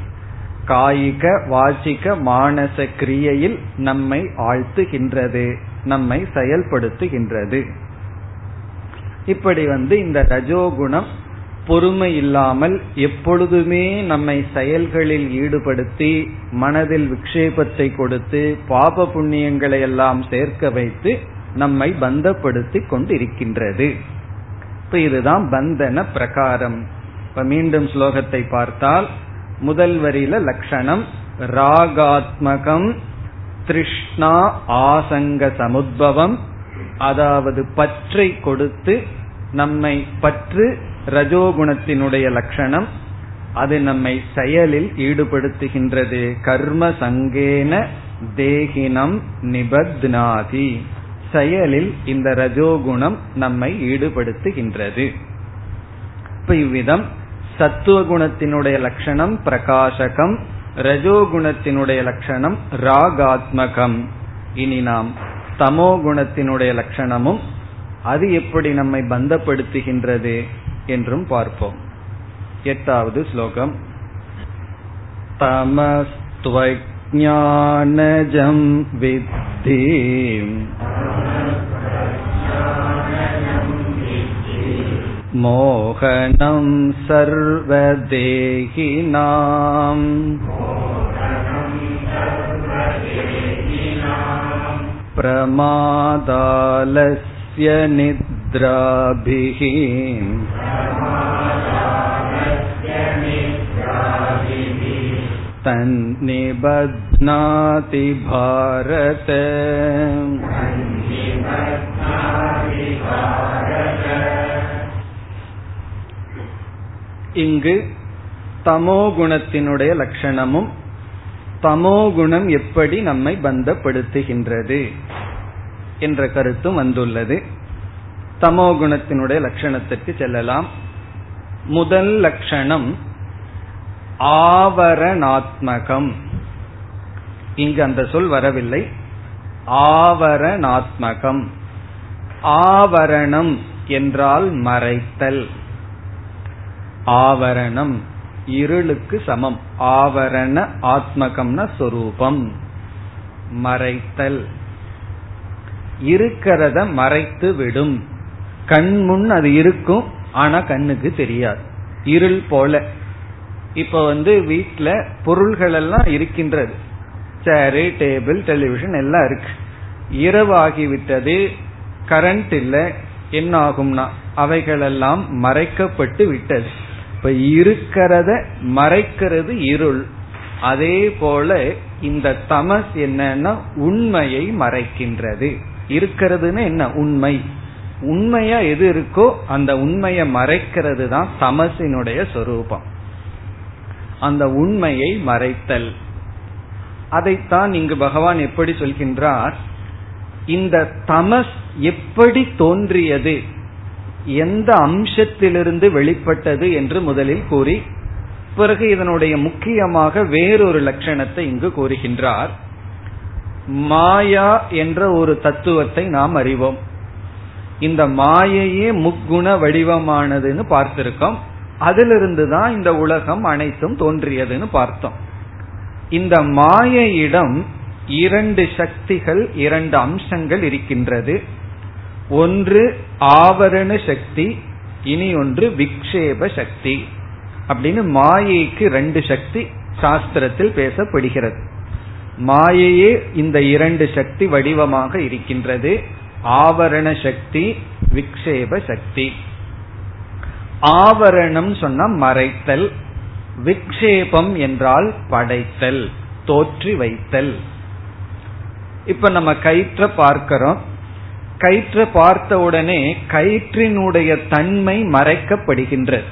காயிக வாசிக மானச கிரியையில் நம்மை ஆழ்த்துகின்றது, நம்மை செயல்படுத்துகின்றது. இப்படி வந்து இந்த ரஜோகுணம் பொறுமை இல்லாமல் எப்பொழுதுமே நம்மை செயல்களில் ஈடுபடுத்தி மனதில் விக்ஷேபத்தை கொடுத்து பாப புண்ணியங்களை எல்லாம் சேர்க்க வைத்து நம்மை பந்தப்படுத்தி கொண்டிருக்கின்றது. இப்ப இதுதான் பந்தன பிரகாரம். இப்ப மீண்டும் ஸ்லோகத்தை பார்த்தால் முதல் வரியில லட்சணம் ராகாத்மகம் திருஷ்ணா ஆசங்க சமுத்பவம், அதாவது பற்றை கொடுத்து நம்மை, பற்று ரஜோகுணத்தினுடைய லட்சணம், அது நம்மை செயலில் ஈடுபடுத்துகின்றது. கர்ம சங்கேன தேகினம் நிபத்நாதி, செயலில் இந்த ரஜோகுணம் நம்மை ஈடுபடுத்துகின்றது. இப்ப இவ்விதம் சத்துவகுணத்தினுடைய லட்சணம் பிரகாசகம், ரஜோகுணத்தினுடைய லட்சணம் ராகாத்மகம். இனி நாம் தமோகுணத்தினுடைய லட்சணமும் அது எப்படி நம்மை பந்தப்படுத்துகின்றது என்றும் பார்ப்போம். எட்டாவது ஸ்லோகம் தமஸ்த்வஜ்ஞானஜம் வித்தி மோகனம் சர்வதேகினாம் பிரமாதாலஸ்ய நித்ய மித்ராபிஹி தன்னிபத்நாதி பாரத இங்கு தமோகுணத்தினுடைய லட்சணமும் தமோகுணம் எப்படி நம்மை பந்தப்படுத்துகின்றது என்ற கருத்தும் வந்துள்ளது. தமோகுணத்தினுடைய லட்சணத்திற்கு செல்லலாம். முதல் லட்சணம் ஆவரணாத்மகம். இங்கு அந்த சொல் வரவில்லை. ஆவரணாத்மகம். ஆவரணம் என்றால் மறைத்தல். ஆவரணம் இருளுக்கு சமம். ஆவரண ஆத்மகம்னா சொரூபம், மறைத்தல். இருக்கிறத மறைத்து விடும். கண்முன் அது இருக்கும், ஆனா கண்ணுக்கு தெரியாது, இருள் போல. இப்ப வந்து வீட்டுல பொருள்கள் எல்லாம் இருக்கின்றது, சேரு, டேபிள், டெலிவிஷன் எல்லாம் இருக்கு. இரவாகிவிட்டது, கரண்ட் இல்லை, என்ன ஆகும்னா அவைகளெல்லாம் மறைக்கப்பட்டு விட்டது. இப்ப இருக்கிறத மறைக்கிறது இருள். அதே போல இந்த தமஸ் என்னன்னா உண்மையை மறைக்கின்றது. இருக்கிறதுன்னு என்ன? உண்மை. உண்மையா எது இருக்கோ அந்த உண்மையை மறைக்கிறது தான் தமசினுடைய சொரூபம். அந்த உண்மையை மறைத்தல். அதைத்தான் இங்கு பகவான் எப்படி சொல்கின்றார், இந்த தமஸ் எப்படி தோன்றியது, எந்த அம்சத்திலிருந்து வெளிப்பட்டது என்று முதலில் கூறி, பிறகு இதனுடைய முக்கியமாக வேறொரு லட்சணத்தை இங்கு கூறுகின்றார். மாயா என்ற ஒரு தத்துவத்தை நாம் அறிவோம். இந்த மாயையே முக்குண வடிவமானதுன்னு பார்த்திருக்கோம். அதிலிருந்துதான் இந்த உலகம் அனைத்தும் தோன்றியதுன்னு பார்த்தோம். இந்த மாயையிடம் இரண்டு சக்திகள், இரண்டு அம்சங்கள் இருக்கின்றது. ஒன்று ஆவரண சக்தி, இனி ஒன்று விக்ஷேப சக்தி. அப்படின்னு மாயைக்கு ரெண்டு சக்தி சாஸ்திரத்தில் பேசப்படுகிறது. மாயையே இந்த இரண்டு சக்தி வடிவமாக இருக்கின்றது. ஆவரண சக்தி, விக்ஷேப சக்தி. ஆவரணம் சொன்னா மறைத்தல், விக்ஷேபம் என்றால் படைத்தல், தோற்றி வைத்தல். இப்ப நம்ம கயிற்ற பார்க்கிறோம். கயிற்ற பார்த்த உடனே கயிற்றினுடைய தன்மை மறைக்கப்படுகின்றது.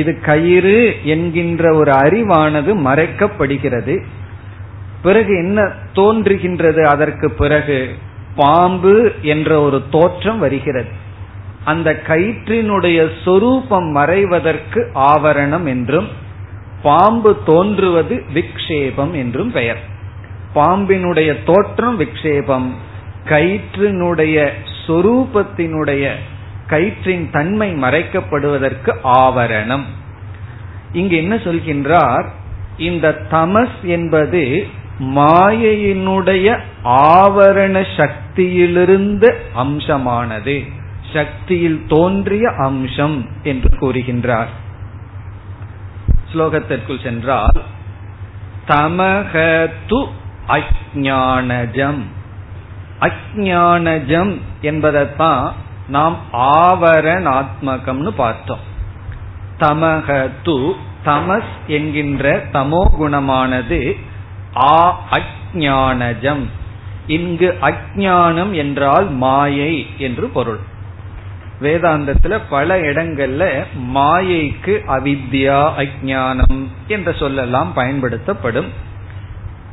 இது கயிறு என்கின்ற ஒரு அறிவானது மறைக்கப்படுகிறது. பிறகு என்ன தோன்றுகின்றது? அதற்கு பிறகு பாம்பு என்ற ஒரு தோற்றம் வருகிறது. அந்த கயிற்றினுடைய சொரூபம் மறைவதற்கு ஆவரணம் என்றும், பாம்பு தோன்றுவது விக்ஷேபம் என்றும் பெயர். பாம்பினுடைய தோற்றம் விக்ஷேபம், கயிற்றினுடைய சொரூபத்தினுடைய கயிற்றின் தன்மை மறைக்கப்படுவதற்கு ஆவரணம். இங்கு என்ன சொல்கின்றார், இந்த தமஸ் என்பது மாயையினுடைய ஆவரண சக்தியிலிருந்து அம்சமானது, சக்தியில் தோன்றிய அம்சம் என்று கூறுகின்றார். ஸ்லோகத்திற்குள் சென்றால், தமஹது அஜ்ஞானஜம். அஜ்ஞானஜம் என்பதைத்தான் நாம் ஆவரணாத்மகம்னு பார்த்தோம். தமஹது, தமஸ் என்கின்ற தமோ குணமானது ஆ அஜ்ஞானஜம். இங்கு அஜ்ஞானம் என்றால் மாயை என்று பொருள். வேதாந்தத்துல பல இடங்கள்ல மாயைக்கு அவித்யா, அஜ்ஞானம் என்ற சொல்லெல்லாம் பயன்படுத்தப்படும்.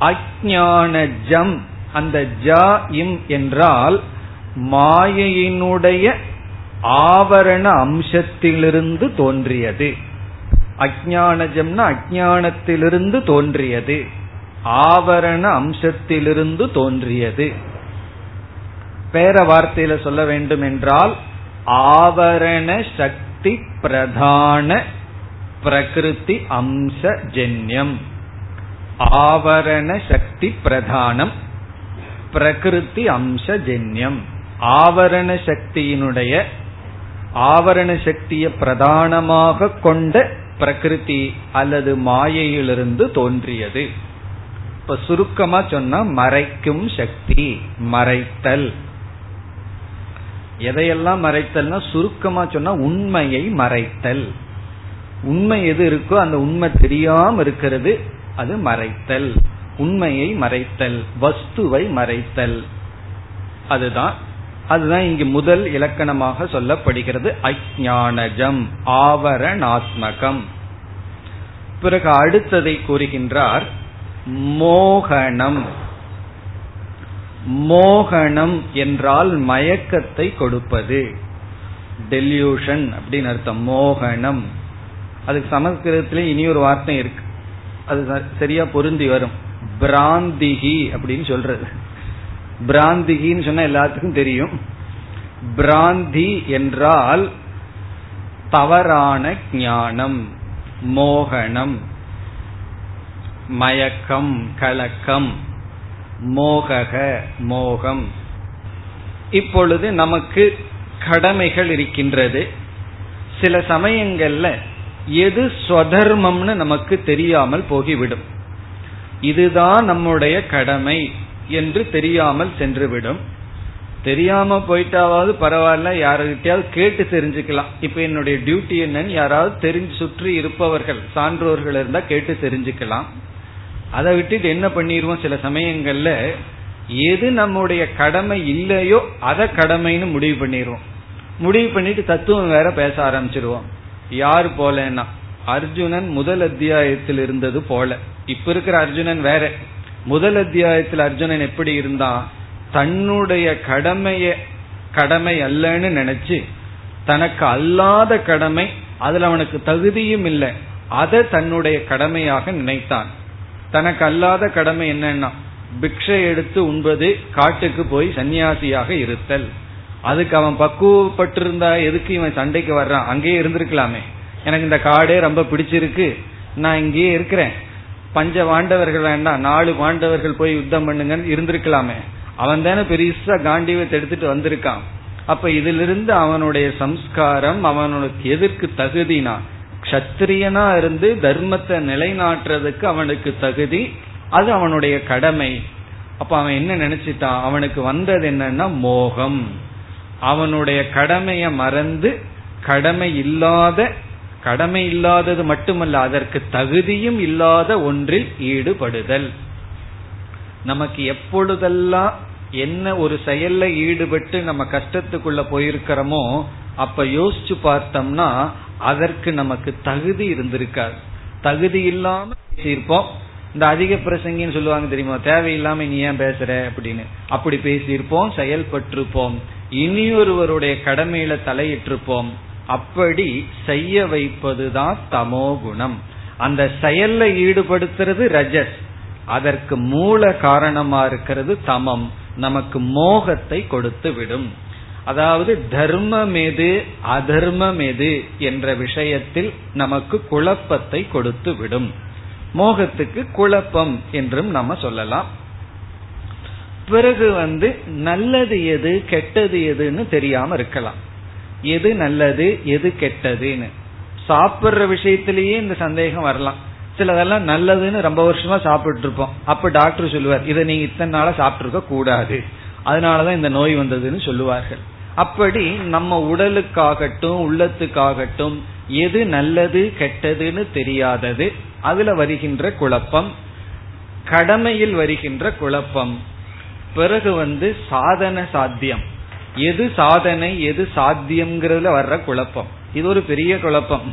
அஜ்ஞானஜம், அந்த ஜ இம் என்றால் மாயையினுடைய ஆவரண அம்சத்திலிருந்து தோன்றியது. அஜ்ஞானஜம்னா அஜ்ஞானத்திலிருந்து தோன்றியது, ஆவரண அம்சத்திலிருந்து தோன்றியது. பேர வார்த்தையில சொல்ல வேண்டும் என்றால் ஆவரண சக்தி பிரதான பிரகிருதி அம்சஜன்யம். ஆவரண சக்தி பிரதானம் பிரகிருதி அம்சஜன்யம். ஆவரண சக்தியினுடைய, ஆவரண சக்தியை பிரதானமாக கொண்ட பிரகிருதி அல்லது மாயையிலிருந்து தோன்றியது. இப்ப சுருக்கமா சொன்னா மறைக்கும் சக்தி, மறைத்தல். எதையெல்லாம் மறைத்தல்னா சுருக்கமா சொன்னா உண்மையை மறைத்தல். உண்மை எது இருக்கோ அந்த உண்மை தெரியாம இருக்கிறது, அது மறைத்தல். உண்மையை மறைத்தல், வஸ்துவை மறைத்தல், அதுதான் அதுதான் இங்கு முதல் இலக்கணமாக சொல்லப்படுகிறது. அஞ்ஞானஜம் ஆவரணாத்மகம். பிறகு அடுத்ததை கூறுகின்றார் மோகனம். மோகனம் என்றால் மயக்கத்தை கொடுப்பது, டெல்யூஷன் அப்படின்னு அர்த்தம் மோகனம். அதுக்கு சமஸ்கிருதத்திலே இனி ஒரு வார்த்தை இருக்கு, அது சரியா பொருந்தி வரும், பிராந்திகி அப்படின்னு சொல்றது. பிராந்திகின்னு சொன்னா எல்லாத்துக்கும் தெரியும், பிராந்தி என்றால் தவறான ஞானம், மோகனம், மயக்கம், கலக்கம், மோகக மோகம். இப்பொழுது நமக்கு கடமைகள் இருக்கின்றது. சில சமயங்கள்ல எது ஸ்வதர்மம்னு நமக்கு தெரியாமல் போகிவிடும், இதுதான் நம்முடைய கடமை என்று தெரியாமல் சென்றுவிடும். தெரியாம போயிட்டாவது பரவாயில்ல, யார்கிட்டயாவது கேட்டு தெரிஞ்சுக்கலாம். இப்ப என்னுடைய டியூட்டி என்னன்னு யாராவது தெரிஞ்சு சுற்றி இருப்பவர்கள் சான்றோர்கள் இருந்தா கேட்டு தெரிஞ்சுக்கலாம். அதை விட்டுட்டு என்ன பண்ணிடுவோம், சில சமயங்கள்ல எது நம்முடைய கடமை இல்லையோ அதை கடமைன்னு முடிவு பண்ணிடுவோம். முடிவு பண்ணிட்டு தத்துவம் வேற பேச ஆரம்பிச்சிருவோம். யார் போலன்னா அர்ஜுனன் முதல் அத்தியாயத்தில் இருந்தது போல. இப்ப இருக்கிற அர்ஜுனன் வேற, முதல் அத்தியாயத்தில் அர்ஜுனன் எப்படி இருந்தான், தன்னுடைய கடமைய கடமை அல்லன்னு நினைச்சு தனக்கு அல்லாத கடமை, அதுல அவனுக்கு தகுதியும் இல்லை, அதை தன்னுடைய கடமையாக நினைத்தான். தனக்கு அல்லாத கடமை என்னன்னா பிக்ஷை எடுத்து உண்பது, காட்டுக்கு போய் சன்னியாசியாக இருத்தல். அதுக்கு அவன் பக்குவப்பட்டிருந்தா எதுக்கு இவன் சண்டைக்கு வர்றான், அங்கேயே இருந்திருக்கலாமே, எனக்கு இந்த காடே ரொம்ப பிடிச்சிருக்கு நான் இங்கேயே இருக்கிறேன், பஞ்ச பாண்டவர்கள் வேண்டாம் நாலு பாண்டவர்கள் போய் யுத்தம் பண்ணுங்கன்னு இருந்திருக்கலாமே, அவன் தானே பெருசா காண்டீவத்தை எடுத்துட்டு வந்திருக்கான். அப்ப இதிலிருந்து அவனுடைய சம்ஸ்காரம், அவனுக்கு எதற்கு தகுதினா க்ஷத்ரியனா இருந்து தர்மத்தை நிலைநாட்டுறதுக்கு அவனுக்கு தகுதி, அது அவனுடைய கடமை. அப்ப அவன் என்ன நினைச்சிட்டான், அவனுக்கு வந்தது என்னன்னா மோகம். அவனுடைய கடமையை மறந்து கடமை இல்லாத, கடமை இல்லாதது மட்டுமல்ல அதற்கு தகுதியும் இல்லாத ஒன்றில் ஈடுபடுதல். நமக்கு எப்பொழுதெல்லாம் என்ன ஒரு செயல்ல ஈடுபட்டு நம்ம கஷ்டத்துக்குள்ள போயிருக்கிறோமோ அப்ப யோசிச்சு பார்த்தோம்னா அதற்கு நமக்கு தகுதி இருந்திருக்காது, தகுதி இல்லாம பேசியிருப்போம். இந்த அதிக பிரசங்கின்னு சொல்லுவாங்க தெரியுமா, தேவையில்லாம நீ ஏன் பேசுற அப்படின்னு அப்படி பேசியிருப்போம், செயல்பட்டிருப்போம், இனியொருவருடைய கடமையில தலையிட்டிருப்போம். அப்படி செய்ய வைப்பதுதான் தமோ குணம். அந்த செயல்ல ஈடுபடுத்துறது ரஜஸ், அதற்கு மூல காரணமா இருக்கிறது தமம், நமக்கு மோகத்தை கொடுத்து விடும். அதாவது தர்மம் எது அதர்மம் எது என்ற விஷயத்தில் நமக்கு குழப்பத்தை கொடுத்து விடும். மோகத்துக்கு குழப்பம் என்றும் நாம சொல்லலாம். பிறகு வந்து நல்லது எது கெட்டது எதுன்னு தெரியாம இருக்கலாம், எது நல்லது எது கெட்டதுன்னு. சாப்பிடுற விஷயத்திலேயே இந்த சந்தேகம் வரலாம். சிலதெல்லாம் நல்லதுன்னு ரொம்ப வருஷமா சாப்பிட்டு இருப்போம், அப்ப டாக்டர் சொல்லுவார் இதை நீங்க இத்தனை நாளா சாப்பிட்டுருக்க கூடாது, அதனாலதான் இந்த நோய் வந்ததுன்னு சொல்லுவார்கள். அப்படி நம்ம உடலுக்காகட்டும் உள்ளத்துக்காகட்டும் எது நல்லது கெட்டதுன்னு தெரியாதது, அதுல வருகின்ற குழப்பம், கடமையில் வருகின்ற குழப்பம். பிறகு வந்து சாதன சாத்தியம், எது சாதனை எது சாத்தியம்ங்கிறதுல வர்ற குழப்பம், இது ஒரு பெரிய குழப்பம்.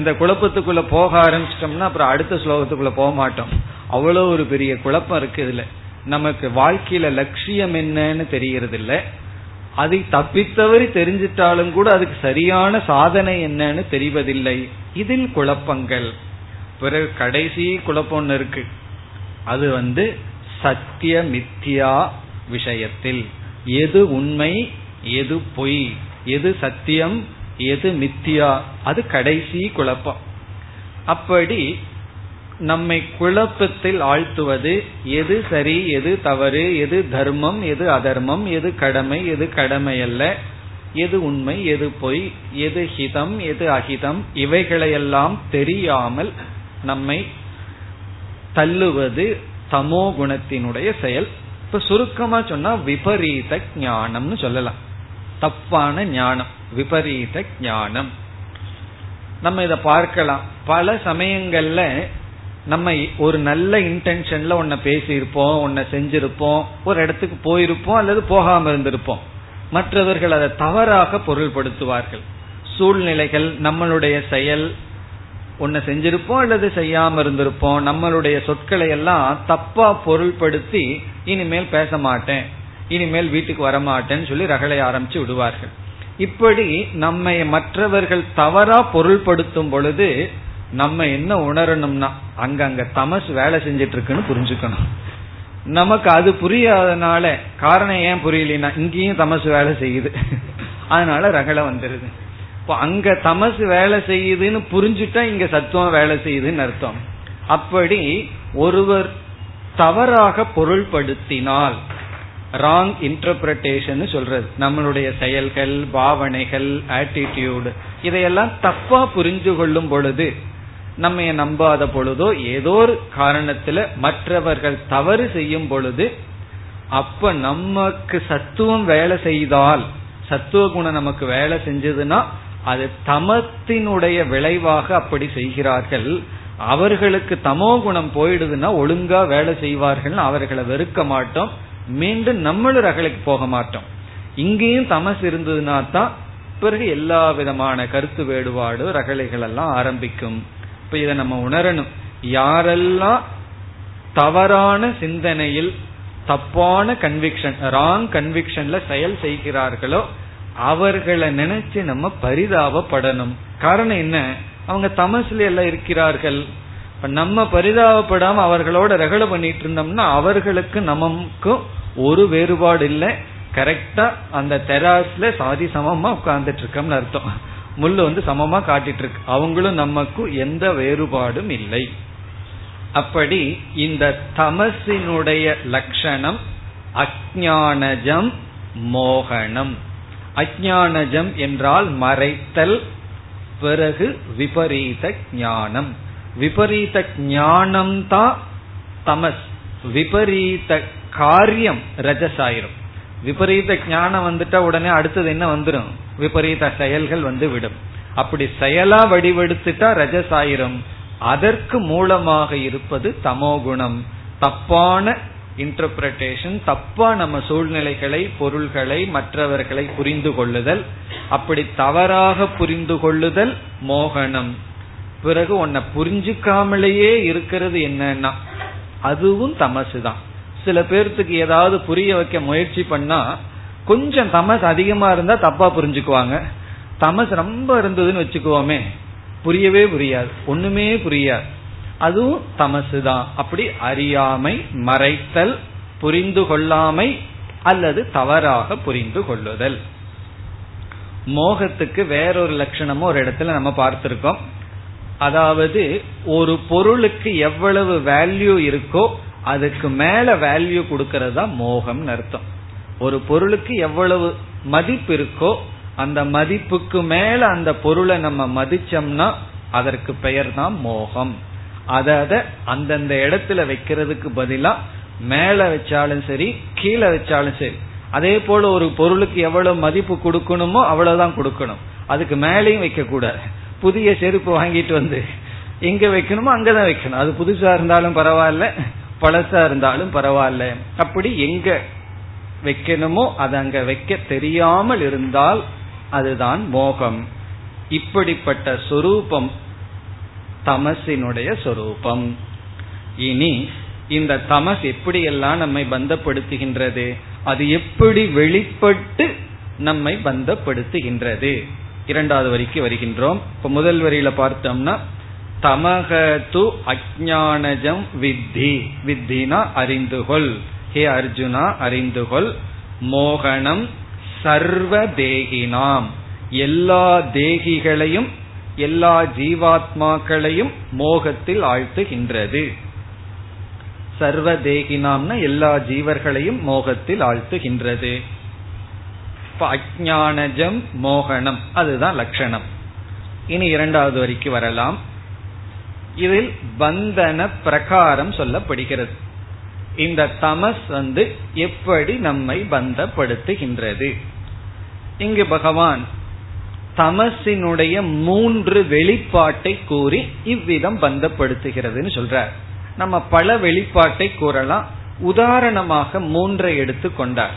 இந்த குழப்பத்துக்குள்ள போக ஆரம்பிச்சிட்டோம்னா அப்புறம் அடுத்த ஸ்லோகத்துக்குள்ள போக மாட்டோம், அவ்வளோ ஒரு பெரிய குழப்பம் இருக்கு. இதுல நமக்கு வாழ்க்கையில லட்சியம் என்னன்னு தெரியறது இல்லை, அதை தப்பித்தவரை தெரிஞ்சிட்டாலும் கூட அதுக்கு சரியான சாதனை என்னன்னு தெரிவதில்லை, இதில் குழப்பங்கள். பிறகு கடைசி குழப்பம்னு இருக்கு, அது வந்து சத்திய மித்யா விஷயத்தில், எது உண்மை எது பொய், எது சத்தியம் எது மித்யா, அது கடைசி குழப்பம். அப்படி நம்மை குழப்பத்தில் ஆழ்த்துவது எது சரி எது தவறு, எது தர்மம் எது அதர்மம், எது கடமை எது கடமை அல்ல, எது உண்மை எது பொய், எது ஹிதம் எது அஹிதம், இவைகளையெல்லாம் தெரியாமல் நம்மை தள்ளுவது தமோ குணத்தினுடைய செயல். இப்ப சுருக்கமா சொன்னா விபரீத ஞானம்னு சொல்லலாம். தப்பான ஞானம், விபரீத ஞானம். நம்ம இத பார்க்கலாம். பல சமயங்கள்ல நம்ம ஒரு நல்ல இன்டென்ஷன்ல ஒன்ன பேசியிருப்போம், ஒன்ன செஞ்சிருப்போம், ஒரு இடத்துக்கு போயிருப்போம் அல்லது போகாம இருந்திருப்போம். மற்றவர்கள் அதை தவறாக பொருள்படுத்துவார்கள். சூழ்நிலைகள், நம்மளுடைய செயல், ஒன்ன செஞ்சிருப்போம் அல்லது செய்யாம இருந்திருப்போம், நம்மளுடைய சொற்களை எல்லாம் தப்பா பொருள்படுத்தி இனிமேல் பேச மாட்டேன், இனிமேல் வீட்டுக்கு வரமாட்டேன்னு சொல்லி ரகளைய ஆரம்பிச்சு விடுவார்கள். இப்படி நம்மை மற்றவர்கள் தவறா பொருள்படுத்தும் பொழுது நம்ம என்ன உணரணும்னா, அங்க அங்க தமஸ் வேலை செஞ்சிட்டு இருக்குன்னு புரிஞ்சுக்கணும். நமக்கு அது புரியாதனால, காரணம் ஏன் புரியலனா இங்கேயும் தமஸ் வேலை செய்யுது, அதனால ரகளை வந்துருது. இப்போ அங்க தமஸ் வேலை செய்யுதுன்னு புரிஞ்சுட்டா இங்க சத்துவம் வேலை செய்யுதுன்னு அர்த்தம். அப்படி ஒருவர் தவறாக பொருள்படுத்தினால், ராங் இன்டர்பிரேஷன் சொல்றது, நம்மளுடைய செயல்கள், பாவனைகள், ஆட்டிடியூடு இதையெல்லாம் தப்பா புரிஞ்சு கொள்ளும் பொழுது, நம்ம நம்பாத பொழுதோ ஏதோ ஒரு காரணத்துல மற்றவர்கள் தவறு செய்யும் பொழுது, அப்ப நமக்கு சத்துவம் வேலை செய்தால், சத்துவ குணம் நமக்கு வேலை செஞ்சதுன்னா அது தமத்தினுடைய விளைவாக அப்படி செய்கிறார்கள். அவர்களுக்கு தமோ குணம் போயிடுதுன்னா ஒழுங்கா வேலை செய்வார்கள், அவர்களை வெறுக்க மாட்டோம், மீண்டும் நம்மளும் ரகளைக்கு போக மாட்டோம். இங்கேயும் தமஸ் இருந்ததுன்னா தான் பிறகு எல்லா விதமான கருத்து வேடுபாடு, ரகளைகள் எல்லாம் ஆரம்பிக்கும். இப்ப இதை நம்ம உணரணும். யாரெல்லாம் தவறான சிந்தனையில், தப்பான கன்விக்ஷன், ராங் கன்விக்ஷன்ல செயல் செய்கிறார்களோ அவர்களை நினைச்சு நம்ம பரிதாபப்படணும். காரணம் என்ன, அவங்க தமசுல எல்லாம் இருக்கிறார்கள். நம்ம பரிதாபப்படாம அவர்களோட ரகலை பண்ணிட்டு இருந்தோம்னா அவர்களுக்கு நமக்கும் ஒரு வேறுபாடு இல்லை. கரெக்டா அந்த டெராஸ்ல சாதி சமமா உட்கார்ந்துட்டு இருக்கோம்னு அர்த்தம். முள்ளு வந்து சமமா காட்டிட்டு இருக்கு, அவங்களும் நமக்கும் எந்த வேறுபாடும் இல்லை. அப்படி இந்த தமசினுடைய லட்சணம் அஜ்ஞானஜம் மோகனம். அஜ்ஞானஜம் என்றால் மறைத்தல், பிறகு விபரீத ஞானம். விபரீத ஞானம் தான் தமஸ், விபரீத காரியம் ரஜஸ் ஆயிரும். விபரீத ஞானம் வந்துட்டா உடனே அடுத்தது என்ன வந்துடும், விபரீத செயல்கள் வந்து விடும். அப்படி செயலா வடிவெடுத்துட்டா ரஜஸ் ஆயிரும். அதற்கு மூலமாக இருப்பது தமோகுணம். தப்பான இன்டர்பிரேஷன், தப்பா நம்ம சூழ்நிலைகளை, பொருள்களை, மற்றவர்களை புரிந்து கொள்ளுதல், அப்படி தவறாக புரிந்து கொள்ளுதல் மோகனம். பிறகு உன்னை புரிஞ்சுக்காமலேயே இருக்கிறது என்னன்னா அதுவும் தமசு தான். சில பேர்த்துக்கு ஏதாவது புரிய வைக்க முயற்சி பண்ணா கொஞ்சம் தமஸ் அதிகமா இருந்தா தப்பா புரிஞ்சுக்குவாங்க. தமஸ் ரொம்ப இருந்ததுன்னு வச்சுக்குவோமே, புரியவே புரியாது, ஒண்ணுமே புரியாது, அதுவும் தமசு தான். அப்படி அறியாமை, மறைத்தல், புரிந்து கொள்ளாமை அல்லது தவறாக புரிந்து கொள்ளுதல். மோகத்துக்கு வேறொரு லட்சணமும் ஒரு இடத்துல நம்ம பார்த்திருக்கோம். அதாவது ஒரு பொருளுக்கு எவ்வளவு வேல்யூ இருக்கோ அதுக்கு மேல வேல்யூ கொடுக்கறது தான் மோகம் அர்த்தம். ஒரு பொருளுக்கு எவ்வளவு மதிப்பு இருக்கோ அந்த மதிப்புக்கு மேல அந்த பொருளை நம்ம மதிச்சோம்னா அதற்கு பெயர் தான் மோகம். அத அந்தந்த இடத்துல வைக்கிறதுக்கு பதிலா மேல வச்சாலும் சரி, கீழே வச்சாலும் சரி, அதே போல ஒரு பொருளுக்கு எவ்வளவு மதிப்பு கொடுக்கணுமோ அவ்வளவுதான் கொடுக்கணும். அதுக்கு மேலையும் வைக்க கூடாது. புதிய செருப்பு வாங்கிட்டு வந்து எங்க வைக்கணுமோ அங்கதான் வைக்கணும். அது புதுசா இருந்தாலும் பரவாயில்ல, பழசா இருந்தாலும் பரவாயில்ல. அப்படி எங்க வைக்கணுமோ அது அங்க வைக்க தெரியாமல் இருந்தால் அதுதான் மோகம். இப்படிப்பட்ட சொரூபம் தமசினுடைய சொரூபம். இனி இந்த தமஸ் எப்படியெல்லாம் நம்மை பந்தப்படுத்துகின்றது, அது எப்படி வெளிப்பட்டு நம்மை பந்தப்படுத்துகின்றது, இரண்டாவது வரிக்கு வருகின்றோம். இப்ப முதல் வரியில பார்த்தோம்னா தமக து அஜ்ஞானஜம் வித்தி, வித்தினா அறிந்துகொள், ஹே அர்ஜுனா அறிந்துகொள், மோகனம் சர்வ தேகினாம் எல்லா தேகிகளையும் எல்லா ஜீவாத்மாக்களையும் மோகத்தில் ஆழ்த்துகின்றது. சர்வ தேகினாம்னா எல்லா ஜீவர்களையும் மோகத்தில் ஆழ்த்துகின்றது. அஜ்ஞானஜம் மோகனம் அதுதான் லட்சணம். இனி இரண்டாவது வரைக்கு வரலாம். இதில் பந்தன பிரகாரம் சொல்லப்படுகிறது. இந்த தமஸ் வந்து எப்படி நம்மை பந்தப்படுத்துகின்றது. இங்கு பகவான் தமசினுடைய மூன்று வெளிப்பாட்டை கூறி இவ்விதம் பந்தப்படுத்துகிறதுன்னு சொல்றார். நம்ம பல வெளிப்பாட்டை கூறலாம். உதாரணமாக மூன்றை எடுத்து கொண்டார்.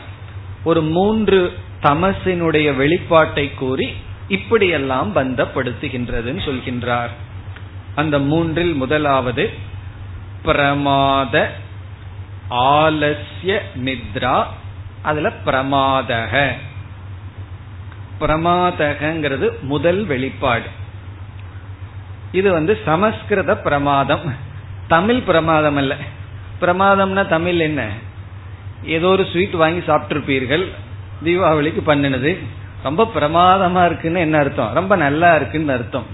ஒரு மூன்று தமசினுடைய வெளிப்பாட்டை கூறி இப்படியெல்லாம் பந்தப்படுத்துகின்றதுன்னு சொல்கின்றார். அந்த மூன்றில் முதலாவது பிரமாத ஆலஸ்ய நித்ரா. அதுல பிரமாதக பிரமாதகங்கிறது முதல் வெளிப்பாடு. இது வந்து சமஸ்கிருத பிரமாதம், தமிழ் பிரமாதம் அல்ல. பிரமாதம்னா தமிழ் என்ன? ஏதோ ஒரு ஸ்வீட் வாங்கி சாப்பிட்டுருப்பீர்கள் தீபாவளிக்கு பண்ணினது. ரொம்ப பிரமாதமா இருக்குன்னு என்ன அர்த்தம்? ரொம்ப நல்லா இருக்குன்னு அர்த்தம்.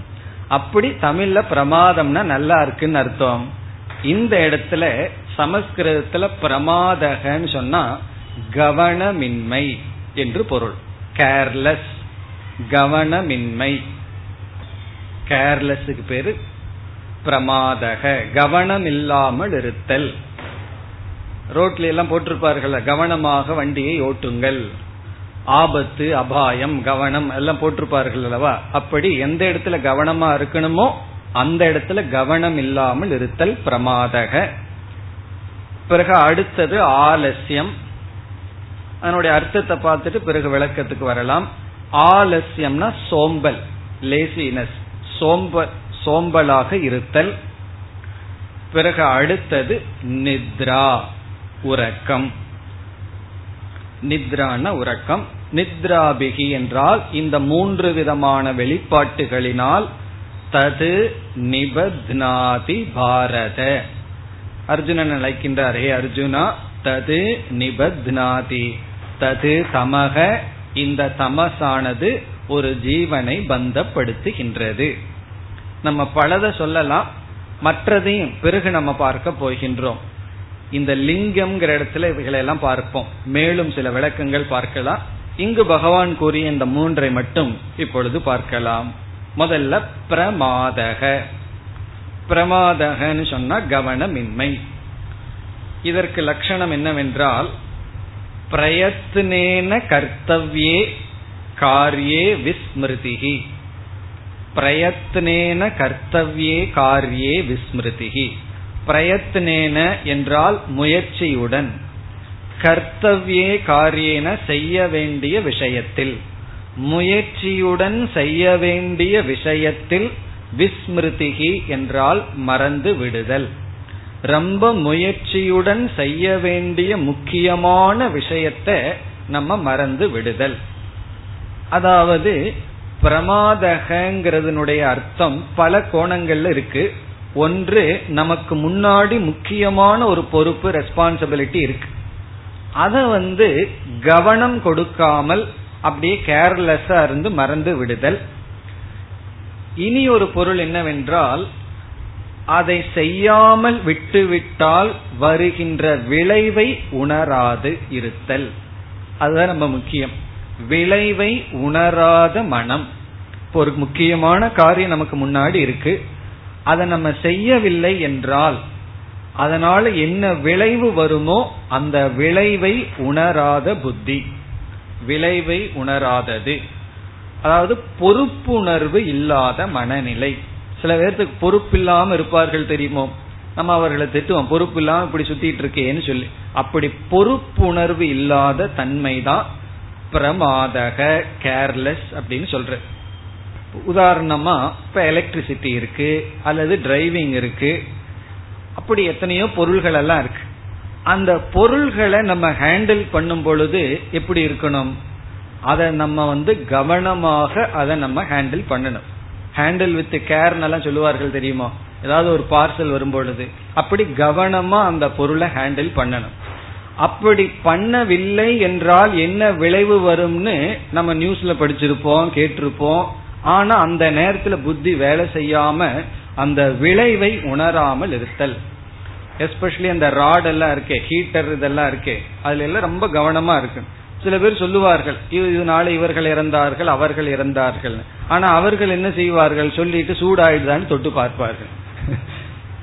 அப்படி தமிழ்ல பிரமாதம்னா நல்லா இருக்குன்னு அர்த்தம். இந்த இடத்துல சமஸ்கிருதத்துல பிரமாதகன்னு சொன்னா கவனமின்மை என்று பொருள். கேர்லெஸ், கவனமின்மை. கேர்லெஸுக்கு பேரு பிரமாதக, கவனம் இல்லாமல் இருத்தல். ரோட்ல எல்லாம் போட்டிருப்பார்கள், கவனமாக வண்டியை ஓட்டுங்கள், ஆபத்து அபாயம் கவனம் எல்லாம் போட்டிருப்பார்கள் அல்லவா? அப்படி எந்த இடத்துல கவனமா இருக்கணுமோ அந்த இடத்துல கவனம் இல்லாமல் இருத்தல் பிரமாதக. பிறகு அடுத்தது ஆலஸ்யம். அதனுடைய அர்த்தத்தை பார்த்துட்டு பிறகு விளக்கத்துக்கு வரலாம். ஆலஸ்யம்னா சோம்பல், லேசினஸ், சோம்பல், சோம்பலாக இருத்தல். பிறகு அடுத்தது நித்ரா, உறக்கம். நித்ரான உறக்கம். நித்ராபிகி என்றால் இந்த மூன்று விதமான வெளிப்பாட்டுகளினால் தது நிபத்நாதி பாரத. அர்ஜுனன் அழைக்கின்றார், ஹே அர்ஜுனா, தது நிபத்நாதி, தது தமக, இந்த தமசானது ஒரு ஜீவனை பந்தப்படுத்துகின்றது. நம்ம பலதை சொல்லலாம், மற்றதையும் பிறகு நம்ம பார்க்க போகின்றோம். இந்த லிங்கம்ங்கிற இடத்துல இவைகளெல்லாம் பார்ப்போம், மேலும் சில விளக்கங்கள் பார்க்கலாம். இங்கு பகவான் கூறிய இந்த மூன்றை மட்டும் இப்பொழுது பார்க்கலாம். முதல்ல பிரமாதக. பிரமாதகன்னு சொன்னா கவனமின்மை. இதற்கு லட்சணம் என்னவென்றால், பிரயத்னேன கர்த்தவ்யே காரியே விஸ்மிருதிஹி. பிரயத்னேன கர்த்தவ்யே காரியே விஸ்மிருதிஹி. பிரயத்னேன என்றால் முயற்சியுடன், கர்த்தவ்யே காரியேன செய்ய வேண்டிய விஷயத்தில், முயற்சியுடன் செய்ய வேண்டிய விஷயத்தில், விஸ்மிருதிஹி என்றால் மறந்து விடுதல். ரொம்ப முயற்சியுடன் செய்ய வேண்டிய முக்கியமான விஷயத்தை நம்ம மறந்து விடுதல். அதாவது பிரமாதகங்கிறதுனுடைய அர்த்தம் பல கோணங்கள்ல இருக்கு. ஒன்று, நமக்கு முன்னாடி முக்கியமான ஒரு பொறுப்பு, ரெஸ்பான்சிபிலிட்டி இருக்கு, அத வந்து கவனம் கொடுக்காமல் அப்படியே கேர்லெஸ்ஸா இருந்து மறந்து விடுதல். இனி ஒரு பொருள் என்னவென்றால், அதை செய்யாமல் விட்டுவிட்டால் வருகின்ற விளைவை உணராது இருத்தல். அதுதான் நம்ம முக்கியம், விளைவை உணராத மனம். ஒரு முக்கியமான காரியம் நமக்கு முன்னாடி இருக்கு, அதை நம்ம செய்யவில்லை என்றால் அதனால என்ன விளைவு வருமோ அந்த விளைவை உணராத புத்தி, விளைவை உணராதது. அதாவது பொறுப்புணர்வு இல்லாத மனநிலை. சில பேர்த்துக்கு பொறுப்பு இல்லாம இருப்பார்கள் தெரியுமோ, நம்ம அவர்களை திட்டுவோம், பொறுப்பு இல்லாம இப்படி சுத்திட்டு இருக்கேன்னு சொல்லி. அப்படி பொறுப்புணர்வு இல்லாத தன்மை தான் பிரமாதக, கேர்லெஸ் அப்படின்னு சொல்ற. உதாரணமா இப்ப எலக்ட்ரிசிட்டி இருக்கு, அல்லது டிரைவிங் இருக்கு, அப்படி எத்தனையோ பொருள்கள் எல்லாம் இருக்கு. அந்த பொருள்களை நம்ம ஹேண்டில் பண்ணும் பொழுது எப்படி இருக்கணும்? அதை நம்ம வந்து கவனமாக அதை நம்ம ஹேண்டில் பண்ணணும். ஹேண்டில் வித் கேர்னெல்லாம் சொல்லுவார்கள் தெரியுமா? ஏதாவது ஒரு பார்சல் வரும் பொழுது அப்படி கவனமா அந்த பொருளை ஹேண்டில் பண்ணணும். அப்படி பண்ணவில்லை என்றால் என்ன விளைவு வரும்னு நம்ம நியூஸ்ல படிச்சிருப்போம், கேட்டிருப்போம். ஆனா அந்த நேரத்துல புத்தி வேலை செய்யாம அந்த விளைவை உணராமல் இருத்தல். எஸ்பெஷலி அந்த ராட் எல்லாம் இருக்கே, ஹீட்டர் இதெல்லாம் இருக்கே, அதுல எல்லாம் ரொம்ப கவனமா இருக்கு. சில பேர் சொல்லுவார்கள், இதனால இவர்கள் இறந்தார்கள், அவர்கள் இறந்தார்கள். ஆனா அவர்கள் என்ன செய்வார்கள்? சொல்லிட்டு சூடாயிடுதான்னு தொட்டு பார்ப்பார்கள்,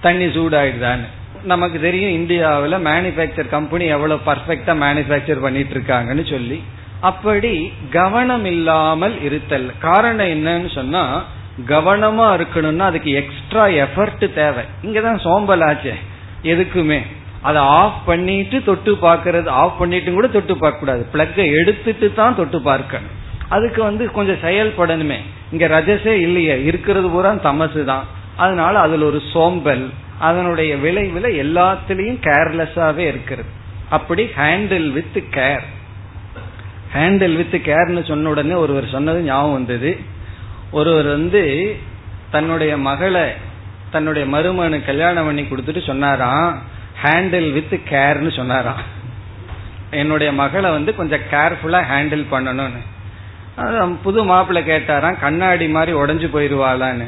தண்ணி சூடாயிடுதான்னு. நமக்கு தெரியும் இந்தியாவில் மேனுஃபேக்சர் கம்பெனி எவ்வளவு பர்ஃபெக்டா மேனுஃபேக்சர் பண்ணிட்டு இருக்காங்கன்னு சொல்லி அப்படி கவனம் இல்லாமல் இருத்தல். காரணம் என்னன்னு சொன்னா, கவனமா இருக்கணும்னா அதுக்கு எக்ஸ்ட்ரா எஃபர்ட் தேவை. இங்கதான் சோம்பல் ஆச்சு. எதுக்குமே அதை ஆஃப் பண்ணிட்டு தொட்டு பார்க்கறது, ஆஃப் பண்ணிட்டு கூட தொட்டு பார்க்க கூடாது, பிளக்கை எடுத்துட்டு தான் தொட்டு பார்க்கணும். அதுக்கு வந்து கொஞ்சம் செயல்படணுமே. இங்க ரஜசே இல்லையே, இருக்கிறது பூரா தமசு தான். அதனால அதுல ஒரு சோம்பல், அதனுடைய விளைவுல எல்லாத்திலையும் கேர்லெஸ்ஸாவே இருக்கிறது. அப்படி handle with care. Handle with கேர்னு சொன்ன உடனே ஒருவர் சொன்னது ஞாபகம் வந்தது. ஒருவர் வந்து தன்னுடைய மகளை தன்னுடைய மருமகனு கல்யாணம் பண்ணி கொடுத்துட்டு சொன்னாராம், ஹேண்டில் வித் கேர்னு சொன்னாராம், என்னுடைய மகளை வந்து கொஞ்சம் கேர்ஃபுல்லா ஹேண்டில் பண்ணணும்னு. புது மாப்பிள்ள கேட்டாராம், கண்ணாடி மாதிரி உடஞ்சு போயிருவாளான்னு.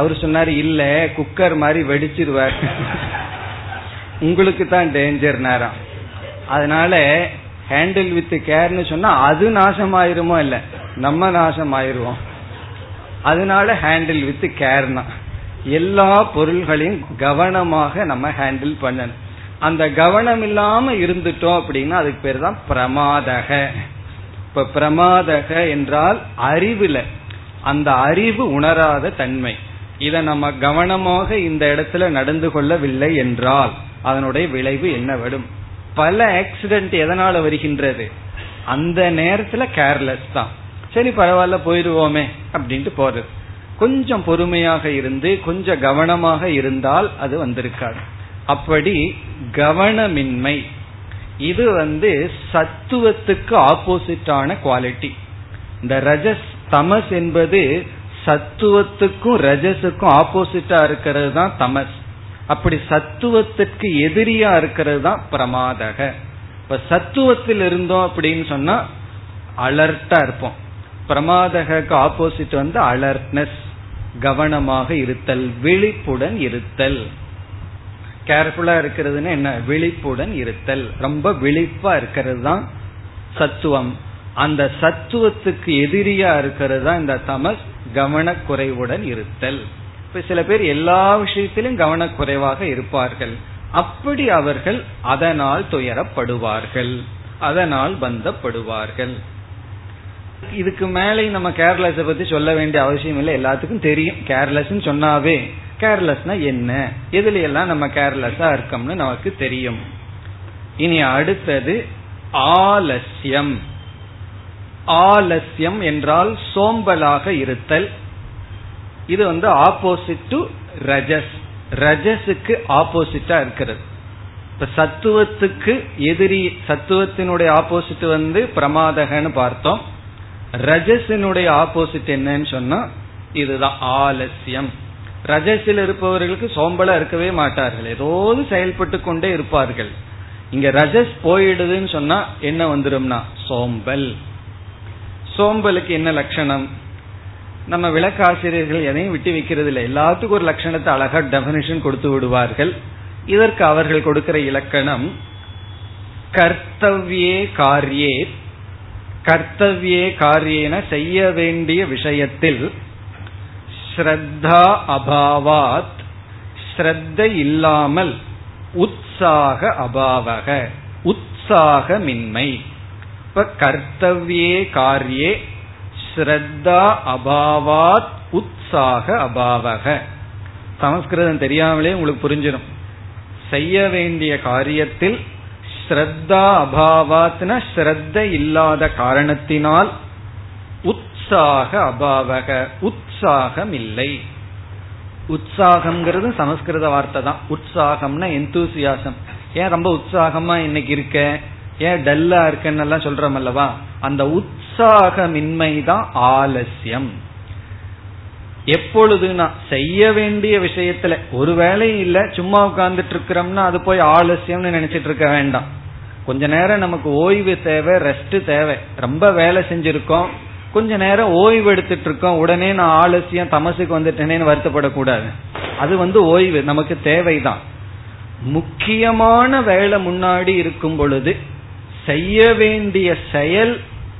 அவரு சொன்னாரு, இல்ல குக்கர் மாதிரி வெடிச்சிருவார், உங்களுக்கு தான் டேஞ்சர்னாராம். அதனால ஹேண்டில் வித் கேர்னு சொன்னா அது நாசமாயிருமோ, இல்ல நம்ம நாசமாயிருவோம். அதனால ஹேண்டில் வித் கேர்னா எல்லா பொருள்களையும் கவனமாக நம்ம ஹேண்டில் பண்ணணும். அந்த கவனம் இல்லாம இருந்துட்டோம் அப்படின்னா அதுக்கு பேர் தான் பிரமாதக. இப்ப பிரமாதக என்றால் அறிவுல அந்த அறிவு உணராத தன்மை. இத நம்ம கவனமாக இந்த இடத்துல நடந்து கொள்ளவில்லை என்றால் அதனுடைய விளைவு என்ன வரும்? பல ஆக்சிடென்ட் எதனால வருகின்றது? அந்த நேரத்துல கேர்லெஸ் தான். சரி பரவாயில்ல போயிடுவோமே அப்படின்ட்டு போறது. கொஞ்சம் பொறுமையாக இருந்து கொஞ்சம் கவனமாக இருந்தால் அது வந்திருக்காது. அப்படி கவனமின்மை இது வந்து சத்துவத்துக்கு ஆப்போசிட்டான குவாலிட்டி. இந்த ரஜஸ் தமஸ் என்பது சத்துவத்துக்கும் ரஜஸுக்கும் ஆப்போசிட்டா இருக்கிறது தான் தமஸ். அப்படி சத்துவத்திற்கு எதிரியா இருக்கிறது தான் பிரமாதக. இப்ப சத்துவத்தில் இருந்தோம் அப்படின்னு சொன்னா அலர்ட்டா இருப்போம். பிரமாதகக்கு ஆப்போசிட் வந்து அலர்ட்னஸ், கவனமாக இருத்தல், விழிப்புடன் இருத்தல். கேர்ஃபுல்லா இருக்கிறதுன்னா என்ன? விழிப்புடன் இருத்தல், ரொம்ப விழிப்பா இருக்கிறது தான் சத்துவம். அந்த சத்துவத்துக்கு எதிரியா இருக்கிறது தான் இந்த தமஸ், கவனக்குறைவுடன் இருத்தல். இப்ப சில பேர் எல்லா விஷயத்திலும் கவனக்குறைவாக இருப்பார்கள். அப்படி அவர்கள் அதனால் துயரப்படுவார்கள், அதனால் பந்தப்படுவார்கள். இதுக்கு மேலே நம்ம கேர்லெஸ் பத்தி சொல்ல வேண்டிய அவசியம் இல்லை, எல்லாத்துக்கும் தெரியும். கேர்லெஸ் சொன்னாவே கேர்லெஸ்னா என்ன, எதுல எல்லாம் நம்ம கேர்லெஸ்ஸா இருக்கோம்னு நமக்கு தெரியும். இனி அடுத்தது ஆலஸ்யம். ஆலஸ்யம் என்றால் சோம்பலாக இருத்தல். இது வந்து ஆப்போசிட் டு ரஜஸ். ரஜஸுக்கு ஆப்போசிட்டா இருக்கிறது. இப்ப சத்துவத்துக்கு எதிரி, சத்துவத்தினுடைய ஆப்போசிட் வந்து பிரமாதகன்னு பார்த்தோம். ரஜஸினுடைய ஆப்போசிட் என்னன்னு சொன்னா இதுதான் ஆலஸ்யம். ரஜஸில் இருப்பவர்களுக்கு சோம்பலா இருக்கவே மாட்டார்கள், ஏதோது செயல்பட்டு கொண்டே இருப்பார்கள். இங்க ரஜஸ் போயிடுதுன்னு சொன்னா என்ன வந்துரும்னா சோம்பல். சோம்பலுக்கு என்ன லட்சணம்? நம்ம விளக்காசிரியர்கள் எதையும் விட்டு வைக்கிறது இல்லை, எல்லாத்துக்கும் ஒரு லட்சணத்தை அழகா டெபினிஷன் கொடுத்து விடுவார்கள். இதற்கு அவர்கள் கொடுக்கிற இலக்கணம் கர்த்தவ்யே காரியே. கர்த்தவ்யே காரியேன செய்ய வேண்டிய விஷயத்தில் ஸ்ரத்தா அபாவாத், ஸ்ரத்தை இல்லாமல் உற்சாக அபாவக, உற்சாகமின்மை. இப்ப கர்த்தவ்யே காரியே ஸ்ரத்தா அபாவாத் உற்சாக அபாவக. சமஸ்கிருதம் தெரியாமலே உங்களுக்கு புரிஞ்சிடும். செய்ய வேண்டிய காரியத்தில் ஸ்ரத்தா அபாவாத்னா ஸ்ரத்த இல்லாத காரணத்தினால், உற்சாக அபாவக உற்சாகம் இல்லை. உற்சாகம்ங்கிறது சமஸ்கிருத வார்த்தை தான். உற்சாகம்னா எந்தூசியாசம். ஏன் ரொம்ப உற்சாகமா இன்னைக்கு இருக்க, ஏன் டல்லா இருக்கன்னெல்லாம் சொல்றோம் அல்லவா, அந்த உற்சாகமின்மை தான் ஆலஸ்யம். எப்பொழுதுனா செய்ய வேண்டிய விஷயத்துல, ஒரு வேலையும் இல்ல சும்மா உட்கார்ந்துட்டு இருக்கிறோம்னா அது போய் ஆலஸ்யம்னு நினைச்சிட்டு இருக்க வேண்டாம். கொஞ்ச நேரம் நமக்கு ஓய்வு தேவை, ரெஸ்ட் தேவை. ரொம்ப வேலை செஞ்சிருக்கோம், கொஞ்ச நேரம் ஓய்வு எடுத்துட்டு இருக்கோம், உடனே நான் ஆலஸ்யம் தமசுக்கு வந்துட்டேனேன்னு வருத்தப்படக்கூடாது. அது வந்து ஓய்வு நமக்கு தேவைதான். முக்கியமான வேலை முன்னாடி இருக்கும் பொழுது செய்ய வேண்டிய செயல்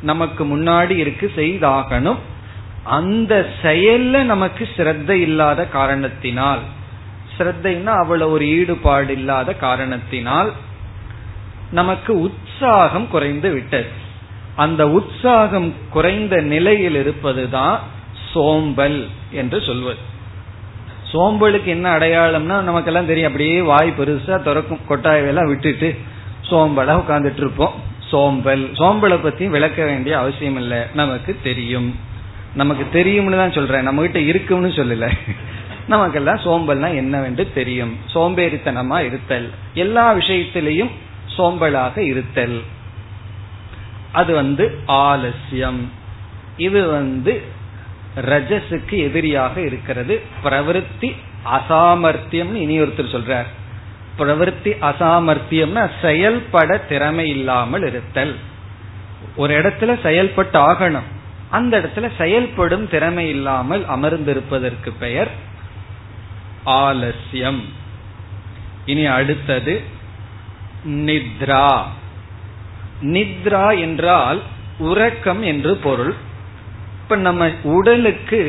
நமக்கு முன்னாடி இருக்கு, செய்தாகணும். அந்த செயல்ல நமக்கு ஸ்ரத்த இல்லாத காரணத்தினால், ஸ்ரத்தைன்னா அவ்வளவு ஒரு ஈடுபாடு இல்லாத காரணத்தினால் நமக்கு உற்சாகம் குறைந்து விட்டது. அந்த உற்சாகம் குறைந்த நிலையில் இருப்பதுதான் சோம்பல் என்று சொல்வது. சோம்பலுக்கு என்ன அடையாளம்னா நமக்கெல்லாம் தெரியும், அப்படியே வாய் பெருசா திறக்கும், கொட்டாயெல்லாம் விட்டுட்டு சோம்பலா உட்கார்ந்துட்டு இருப்போம். சோம்பல் சோம்பலை பத்தி விளக்க வேண்டிய அவசியம் இல்லை, நமக்கு தெரியும். நமக்கு தெரியும்னு தான் சொல்றேன், நம்ம கிட்ட இருக்கும்னு சொல்லல. நமக்கெல்லாம் சோம்பல்னா என்னவென்று தெரியும். சோம்பேறித்தனமா இருத்தல், எல்லா விஷயத்திலையும் சோம்பலாக இருத்தல், அது வந்து ஆலசியம். இது வந்து ரஜசுக்கு எதிரியாக இருக்கிறது. பிரவருத்தி அசாமர்த்தியம்னு இனி ஒருத்தர் சொல்றார். பிரவருத்தி அசாமர்த்தியம்னா செயல்பட திறமை இல்லாமல் இருத்தல். ஒரு இடத்துல செயல்பட்டு ஆகணும், அந்த இடத்துல செயல்படும் திறமை இல்லாமல் அமர்ந்திருப்பதற்கு பெயர் ஆலசியம். இனி அடுத்தது நித்ரா. நித்ரா என்றால் உறக்கம் என்று பொருள். இப்ப நம்ம உடலுக்கு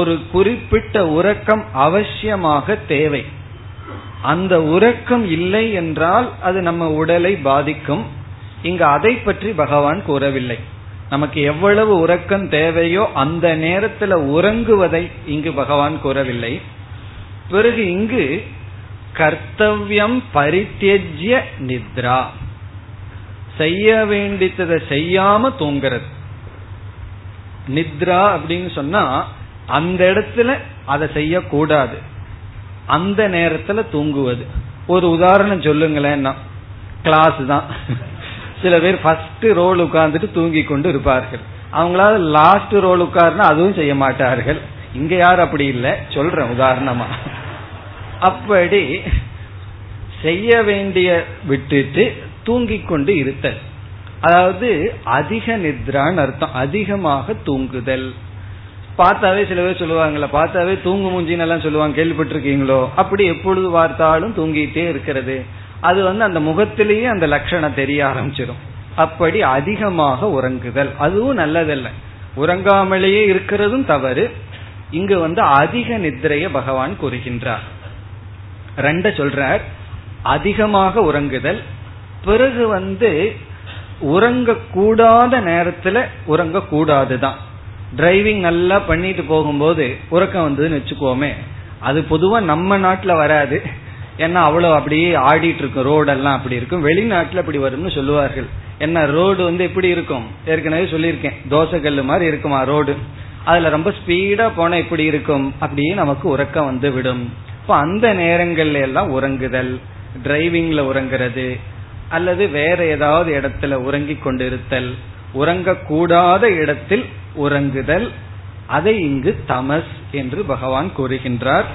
ஒரு குறிப்பிட்ட உறக்கம் அவசியமாக தேவை. அந்த உறக்கம் இல்லை என்றால் அது நம்ம உடலை பாதிக்கும். இங்கு அதை பற்றி பகவான் கூறவில்லை. நமக்கு எவ்வளவு உறக்கம் தேவையோ அந்த நேரத்தில் உறங்குவதை இங்கு பகவான் கூறவில்லை. பிறகு இங்கு கர்த்தவ்யம் பரித்யஜ்ய நித்ரா, செய்ய வேண்டியதை செய்யாம தூங்குறது. நித்ரா அப்படின்னு சொன்னா அந்த இடத்துல அதை செய்யக்கூடாது, அந்த நேரத்துல தூங்குவது. ஒரு உதாரணம் சொல்லுங்களேன். கிளாஸ் தான், சில பேர் ஃபர்ஸ்ட் ரோல் உட்கார்ந்துட்டு தூங்கி கொண்டு இருப்பார்கள். அவங்களால லாஸ்ட் ரோல் உட்கார்னா அதுவும் செய்ய மாட்டார்கள். இங்க யாரும் அப்படி இல்லை, சொல்றேன் உதாரணமா. அப்படி செய்ய வேண்டிய விட்டுட்டு தூங்கி கொண்டு இருத்தல், அதாவது அதிக நித்ரான்னு அர்த்தம், அதிகமாக தூங்குதல். பார்த்தாவே சில பேர் சொல்லுவாங்கள, பார்த்தாவே தூங்கு மூஞ்சின்னு சொல்லுவாங்க, கேள்விப்பட்டிருக்கீங்களோ? அப்படி எப்பொழுது பார்த்தாலும் தூங்கிட்டே இருக்கிறது. அது வந்து அந்த முகத்திலேயே அந்த லட்சணம் தெரிய ஆரம்பிச்சிடும். அப்படி அதிகமாக உறங்குதல் அதுவும் நல்லதில்லை, உறங்காமலேயே இருக்கிறதும் தவறு. இங்கு வந்து அதிக நித்திரையை பகவான் கூறுகின்றார். ரெண்ட சொல்றார், அதிகமாக உறங்குதல், பிறகு வந்து உறங்க கூடாத நேரத்துல உறங்க கூடாதுதான். டிரைவிங் நல்லா பண்ணிட்டு போகும்போது உறக்கம் வந்ததுன்னு வச்சுக்கோமே, அது பொதுவா நம்ம நாட்டுல வராது, ஏன்னா அவ்வளவு அப்படியே ஆடிட்டு இருக்கும், ரோடெல்லாம் அப்படி இருக்கும். வெளிநாட்டுல அப்படி வரும்னு சொல்லுவார்கள். ஏன்னா ரோடு வந்து எப்படி இருக்கும், ஏற்கனவே சொல்லியிருக்கேன், தோசை கல்லு மாதிரி இருக்குமா ரோடு. அதுல ரொம்ப ஸ்பீடா போனா இப்படி இருக்கும், அப்படியே நமக்கு உறக்கம் வந்து விடும். இப்ப அந்த நேரங்கள்ல எல்லாம் உறங்குதல், டிரைவிங்ல உறங்குறது அல்லது வேற ஏதாவது இடத்துல உறங்கி கொண்டிருத்தல், உறங்கக்கூடாத இடத்தில் உறங்குதல், அதை இங்கு தமஸ் என்று பகவான் கூறுகின்றார்.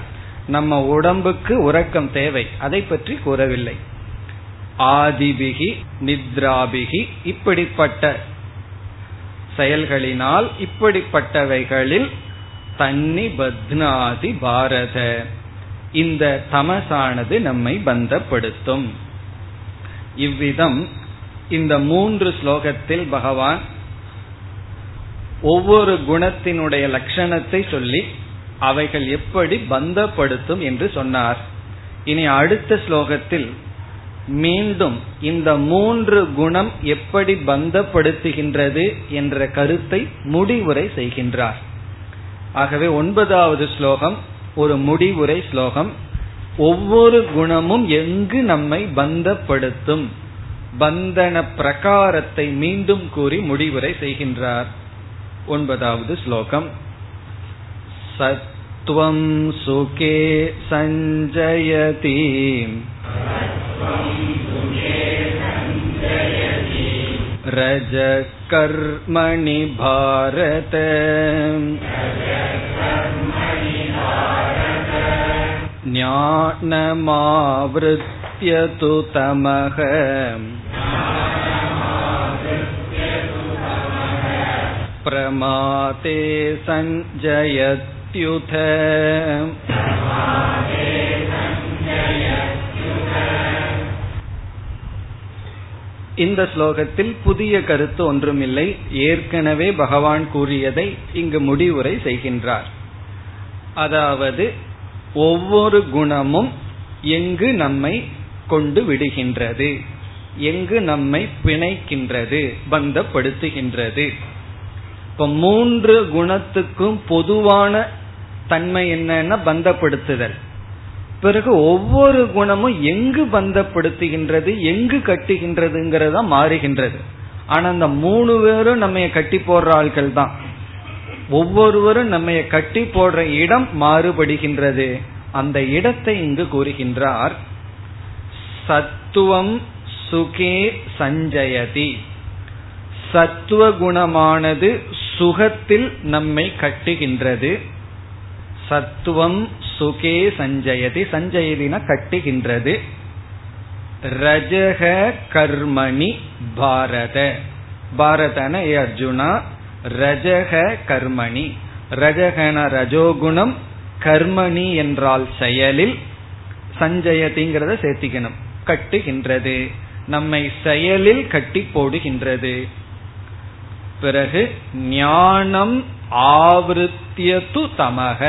நம்ம உடம்புக்கு உறக்கம் தேவை, அதை பற்றி கூறவில்லை. ஆதிபிகி நித்ராபிகி, இப்படிப்பட்ட செயல்களினால், இப்படிப்பட்டவைகளில் தன்னி பத்னாதி பாரத, இந்த தமசானது நம்மை பந்தப்படுத்தும். இவ்விதம் இந்த மூன்று ஸ்லோகத்தில் பகவான் ஒவ்வொரு குணத்தினுடைய லட்சணத்தை சொல்லி அவைகள் எப்படி பந்தப்படுத்தும் என்று சொன்னார். இனி அடுத்த ஸ்லோகத்தில் மீண்டும் இந்த மூன்று குணம் எப்படி பந்தப்படுத்துகின்றது என்ற கருத்தை முடிவுரை செய்கின்றார். ஆகவே ஒன்பதாவது ஸ்லோகம் ஒரு முடிவுரை ஸ்லோகம். ஒவ்வொரு குணமும் எங்கு நம்மை பந்தப்படுத்தும், பந்தன பிரகாரத்தை மீண்டும் கூறி முடிவுரை செய்கின்றார். ஒன்பதாவது ஸ்லோகம். சத்வம் சுகே சஞ்சயதி ரஜ கர்மணி பாரத ஞானமாவ்ருத்யது தமஹ பிரமாதே சஞ்சயத்யுத. இந்த ஸ்லோகத்தில் புதிய கருத்து ஒன்றுமில்லை, ஏற்கனவே பகவான் கூறியதை இங்கு முடிவுரை செய்கின்றார். அதாவது ஒவ்வொரு குணமும் எங்கு நம்மை கொண்டு விடுகின்றது, எங்கு நம்மை பிணைக்கின்றது, பந்தப்படுத்துகின்றது. இப்ப மூன்று குணத்துக்கும் பொதுவான தன்மை என்னன்னா பந்தப்படுத்துதல். பிறகு ஒவ்வொரு குணமும் எங்கு பந்தப்படுத்துகின்றது, எங்கு கட்டுகின்றதுங்கிறதா மாறுகின்றது. ஆனா அந்த மூணு பேரும் நம்ம கட்டி போடுற ஆள்கள் தான். ஒவ்வொருவரும் நம்ம கட்டி போடுற இடம் மாறுபடுகின்றது. அந்த இடத்தை இங்கு கூறுகின்றார். சத்துவம் சுகே சஞ்சயதி. சத்துவ குணமானது சுகத்தில் நம்மை கட்டுகின்றது. சத்துவம் சுகே சஞ்சயதி, சஞ்சயதினா கட்டுகின்றது. ரஜக கர்மணி பாரத, பாரதன ஏ அர்ஜுனா, ரஜக கர்மணி, ரஜகன ரஜோகுணம், கர்மணி என்றால் செயலில், சஞ்சயதிங்கிறத சேர்த்திக்கணும், கட்டுகின்றது, நம்மை செயலில் கட்டி போடுகின்றது. பிறகு ஞானம் ஆவருத்தியது தமக,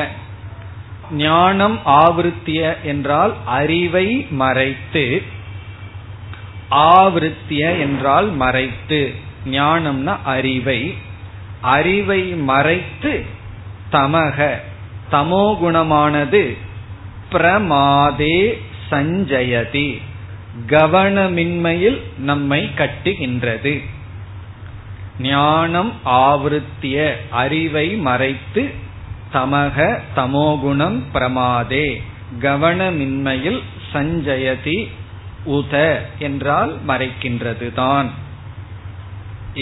ஞானம் ஆவருத்திய என்றால் அறிவை மறைத்து, ஆவருத்திய என்றால் மறைத்து, ஞானம்னா அறிவை, அறிவை மறைத்து தமக தமோகுணமானது பிரமாதே சஞ்சயதி, கவனமின்மையில் நம்மை கட்டுகின்றது. ஞானம் ஆவருத்திய அறிவை மறைத்து தமக தமோகுணம் பிரமாதே கவனமின்மையில் சஞ்சயதி, உத என்றால் மறைக்கின்றது தான்.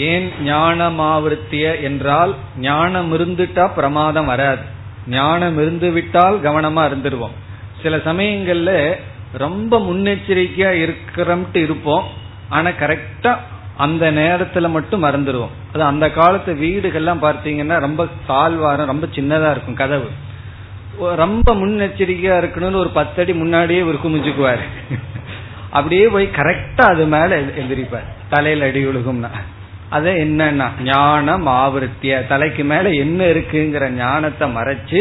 ஏன் ஞானமாவிருத்திய என்றால் ஞானம் இருந்துட்டா பிரமாதம் வராது, ஞானம் இருந்து விட்டால் கவனமா இருந்துருவோம். சில சமயங்கள்ல ரொம்ப முன்னெச்சரிக்கையா இருக்கிறோம்ட்டு இருப்போம், ஆனா கரெக்டா அந்த நேரத்துல மட்டும் மறந்துடுவோம். அது அந்த காலத்து வீடுகள்லாம் பார்த்தீங்கன்னா ரொம்ப தாழ்வாரம், ரொம்ப சின்னதா இருக்கும் கதவு. ரொம்ப முன்னெச்சரிக்கையா இருக்கணும்னு ஒரு பத்தடி முன்னாடியே ஒரு குமிஞ்சுக்குவாரு, அப்படியே போய் கரெக்டா அது மேல எதிரிப்பார், தலையில அடி விழுகும்னா. அது என்னன்னா ஞானம் ஆவருத்திய, தலைக்கு மேல என்ன இருக்குங்கிற ஞானத்தை மறைச்சு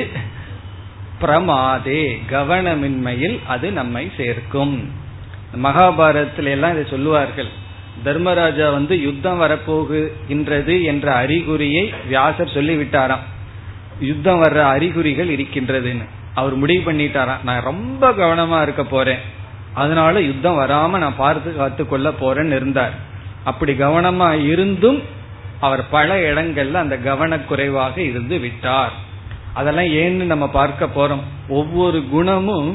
பிரமாதே கவனமின்மையில் அது நம்மை சேர்க்கும். மகாபாரதத்துல எல்லாம் இதை சொல்லுவார்கள். தர்மராஜா வந்து யுத்தம் வரப்போகுகின்றது என்ற அறிகுறியை வியாசர் சொல்லிவிட்டாராம், யுத்தம் வர்ற அறிகுறிகள் இருக்கின்றதுன்னு. அவர் முடிவு பண்ணிட்டாராம், நான் ரொம்ப கவனமா இருக்க போறேன், அதனால யுத்தம் வராம நான் பார்த்து காத்து கொள்ள போறேன்னு இருந்தார். அப்படி கவனமா இருந்தும் அவர் பல இடங்கள்ல அந்த கவனக்குறைவாக இருந்து விட்டார். அதெல்லாம் ஏன்னு நம்ம பார்க்க போறோம். ஒவ்வொரு குணமும்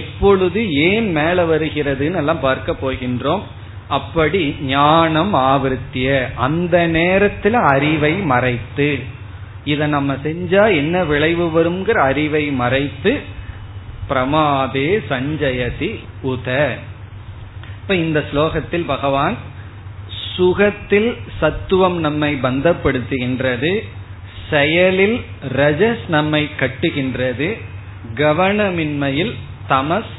எப்பொழுது ஏன் மேல வருகிறதுன்னு எல்லாம் பார்க்க போகின்றோம். அப்படி ஞானம் ஆவருத்திய அந்த நேரத்துல அறிவை மறைத்து, இத நம்ம செஞ்சா என்ன விளைவு வரும்ங்கிற அறிவை மறைத்து பிரமாதே சஞ்சயதி உத. இப்ப இந்த ஸ்லோகத்தில் பகவான் சுகத்தில் சத்துவம் நம்மை பந்தப்படுத்துகின்றது, செயலில் ரஜஸ் நம்மை கட்டுகின்றது, கவனமின்மையில் தமஸ்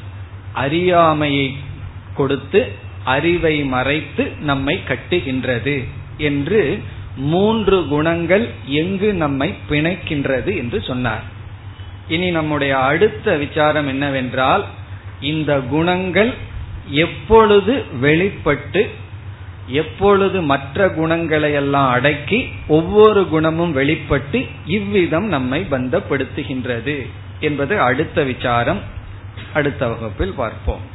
அறியாமையை கொடுத்து அறிவை மறைத்து நம்மை கட்டுகின்றது என்று மூன்று குணங்கள் எங்கு நம்மை பிணைக்கின்றது என்று சொன்னார். இனி நம்முடைய அடுத்த விசாரம் என்னவென்றால், இந்த குணங்கள் எப்பொழுது வெளிப்பட்டு, எப்பொழுது மற்ற குணங்களை எல்லாம் அடக்கி ஒவ்வொரு குணமும் வெளிப்பட்டு இவ்விதம் நம்மை பந்தப்படுத்துகின்றது என்பது அடுத்த விசாரம். அடுத்த வகுப்பில் பார்ப்போம்.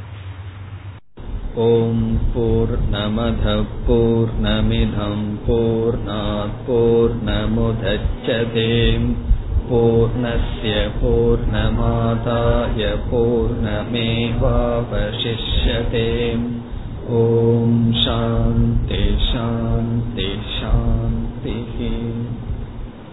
ஓம் பூர்ணமத பூர்ணமிதம் பூர்ணாத் பூர்ணமுதச்யதே பூர்ணஸ்ய பூர்ணமாதாய பூர்ணமேவாவசிஷ்யதே. ஓம் சாந்தி சாந்தி சாந்தி.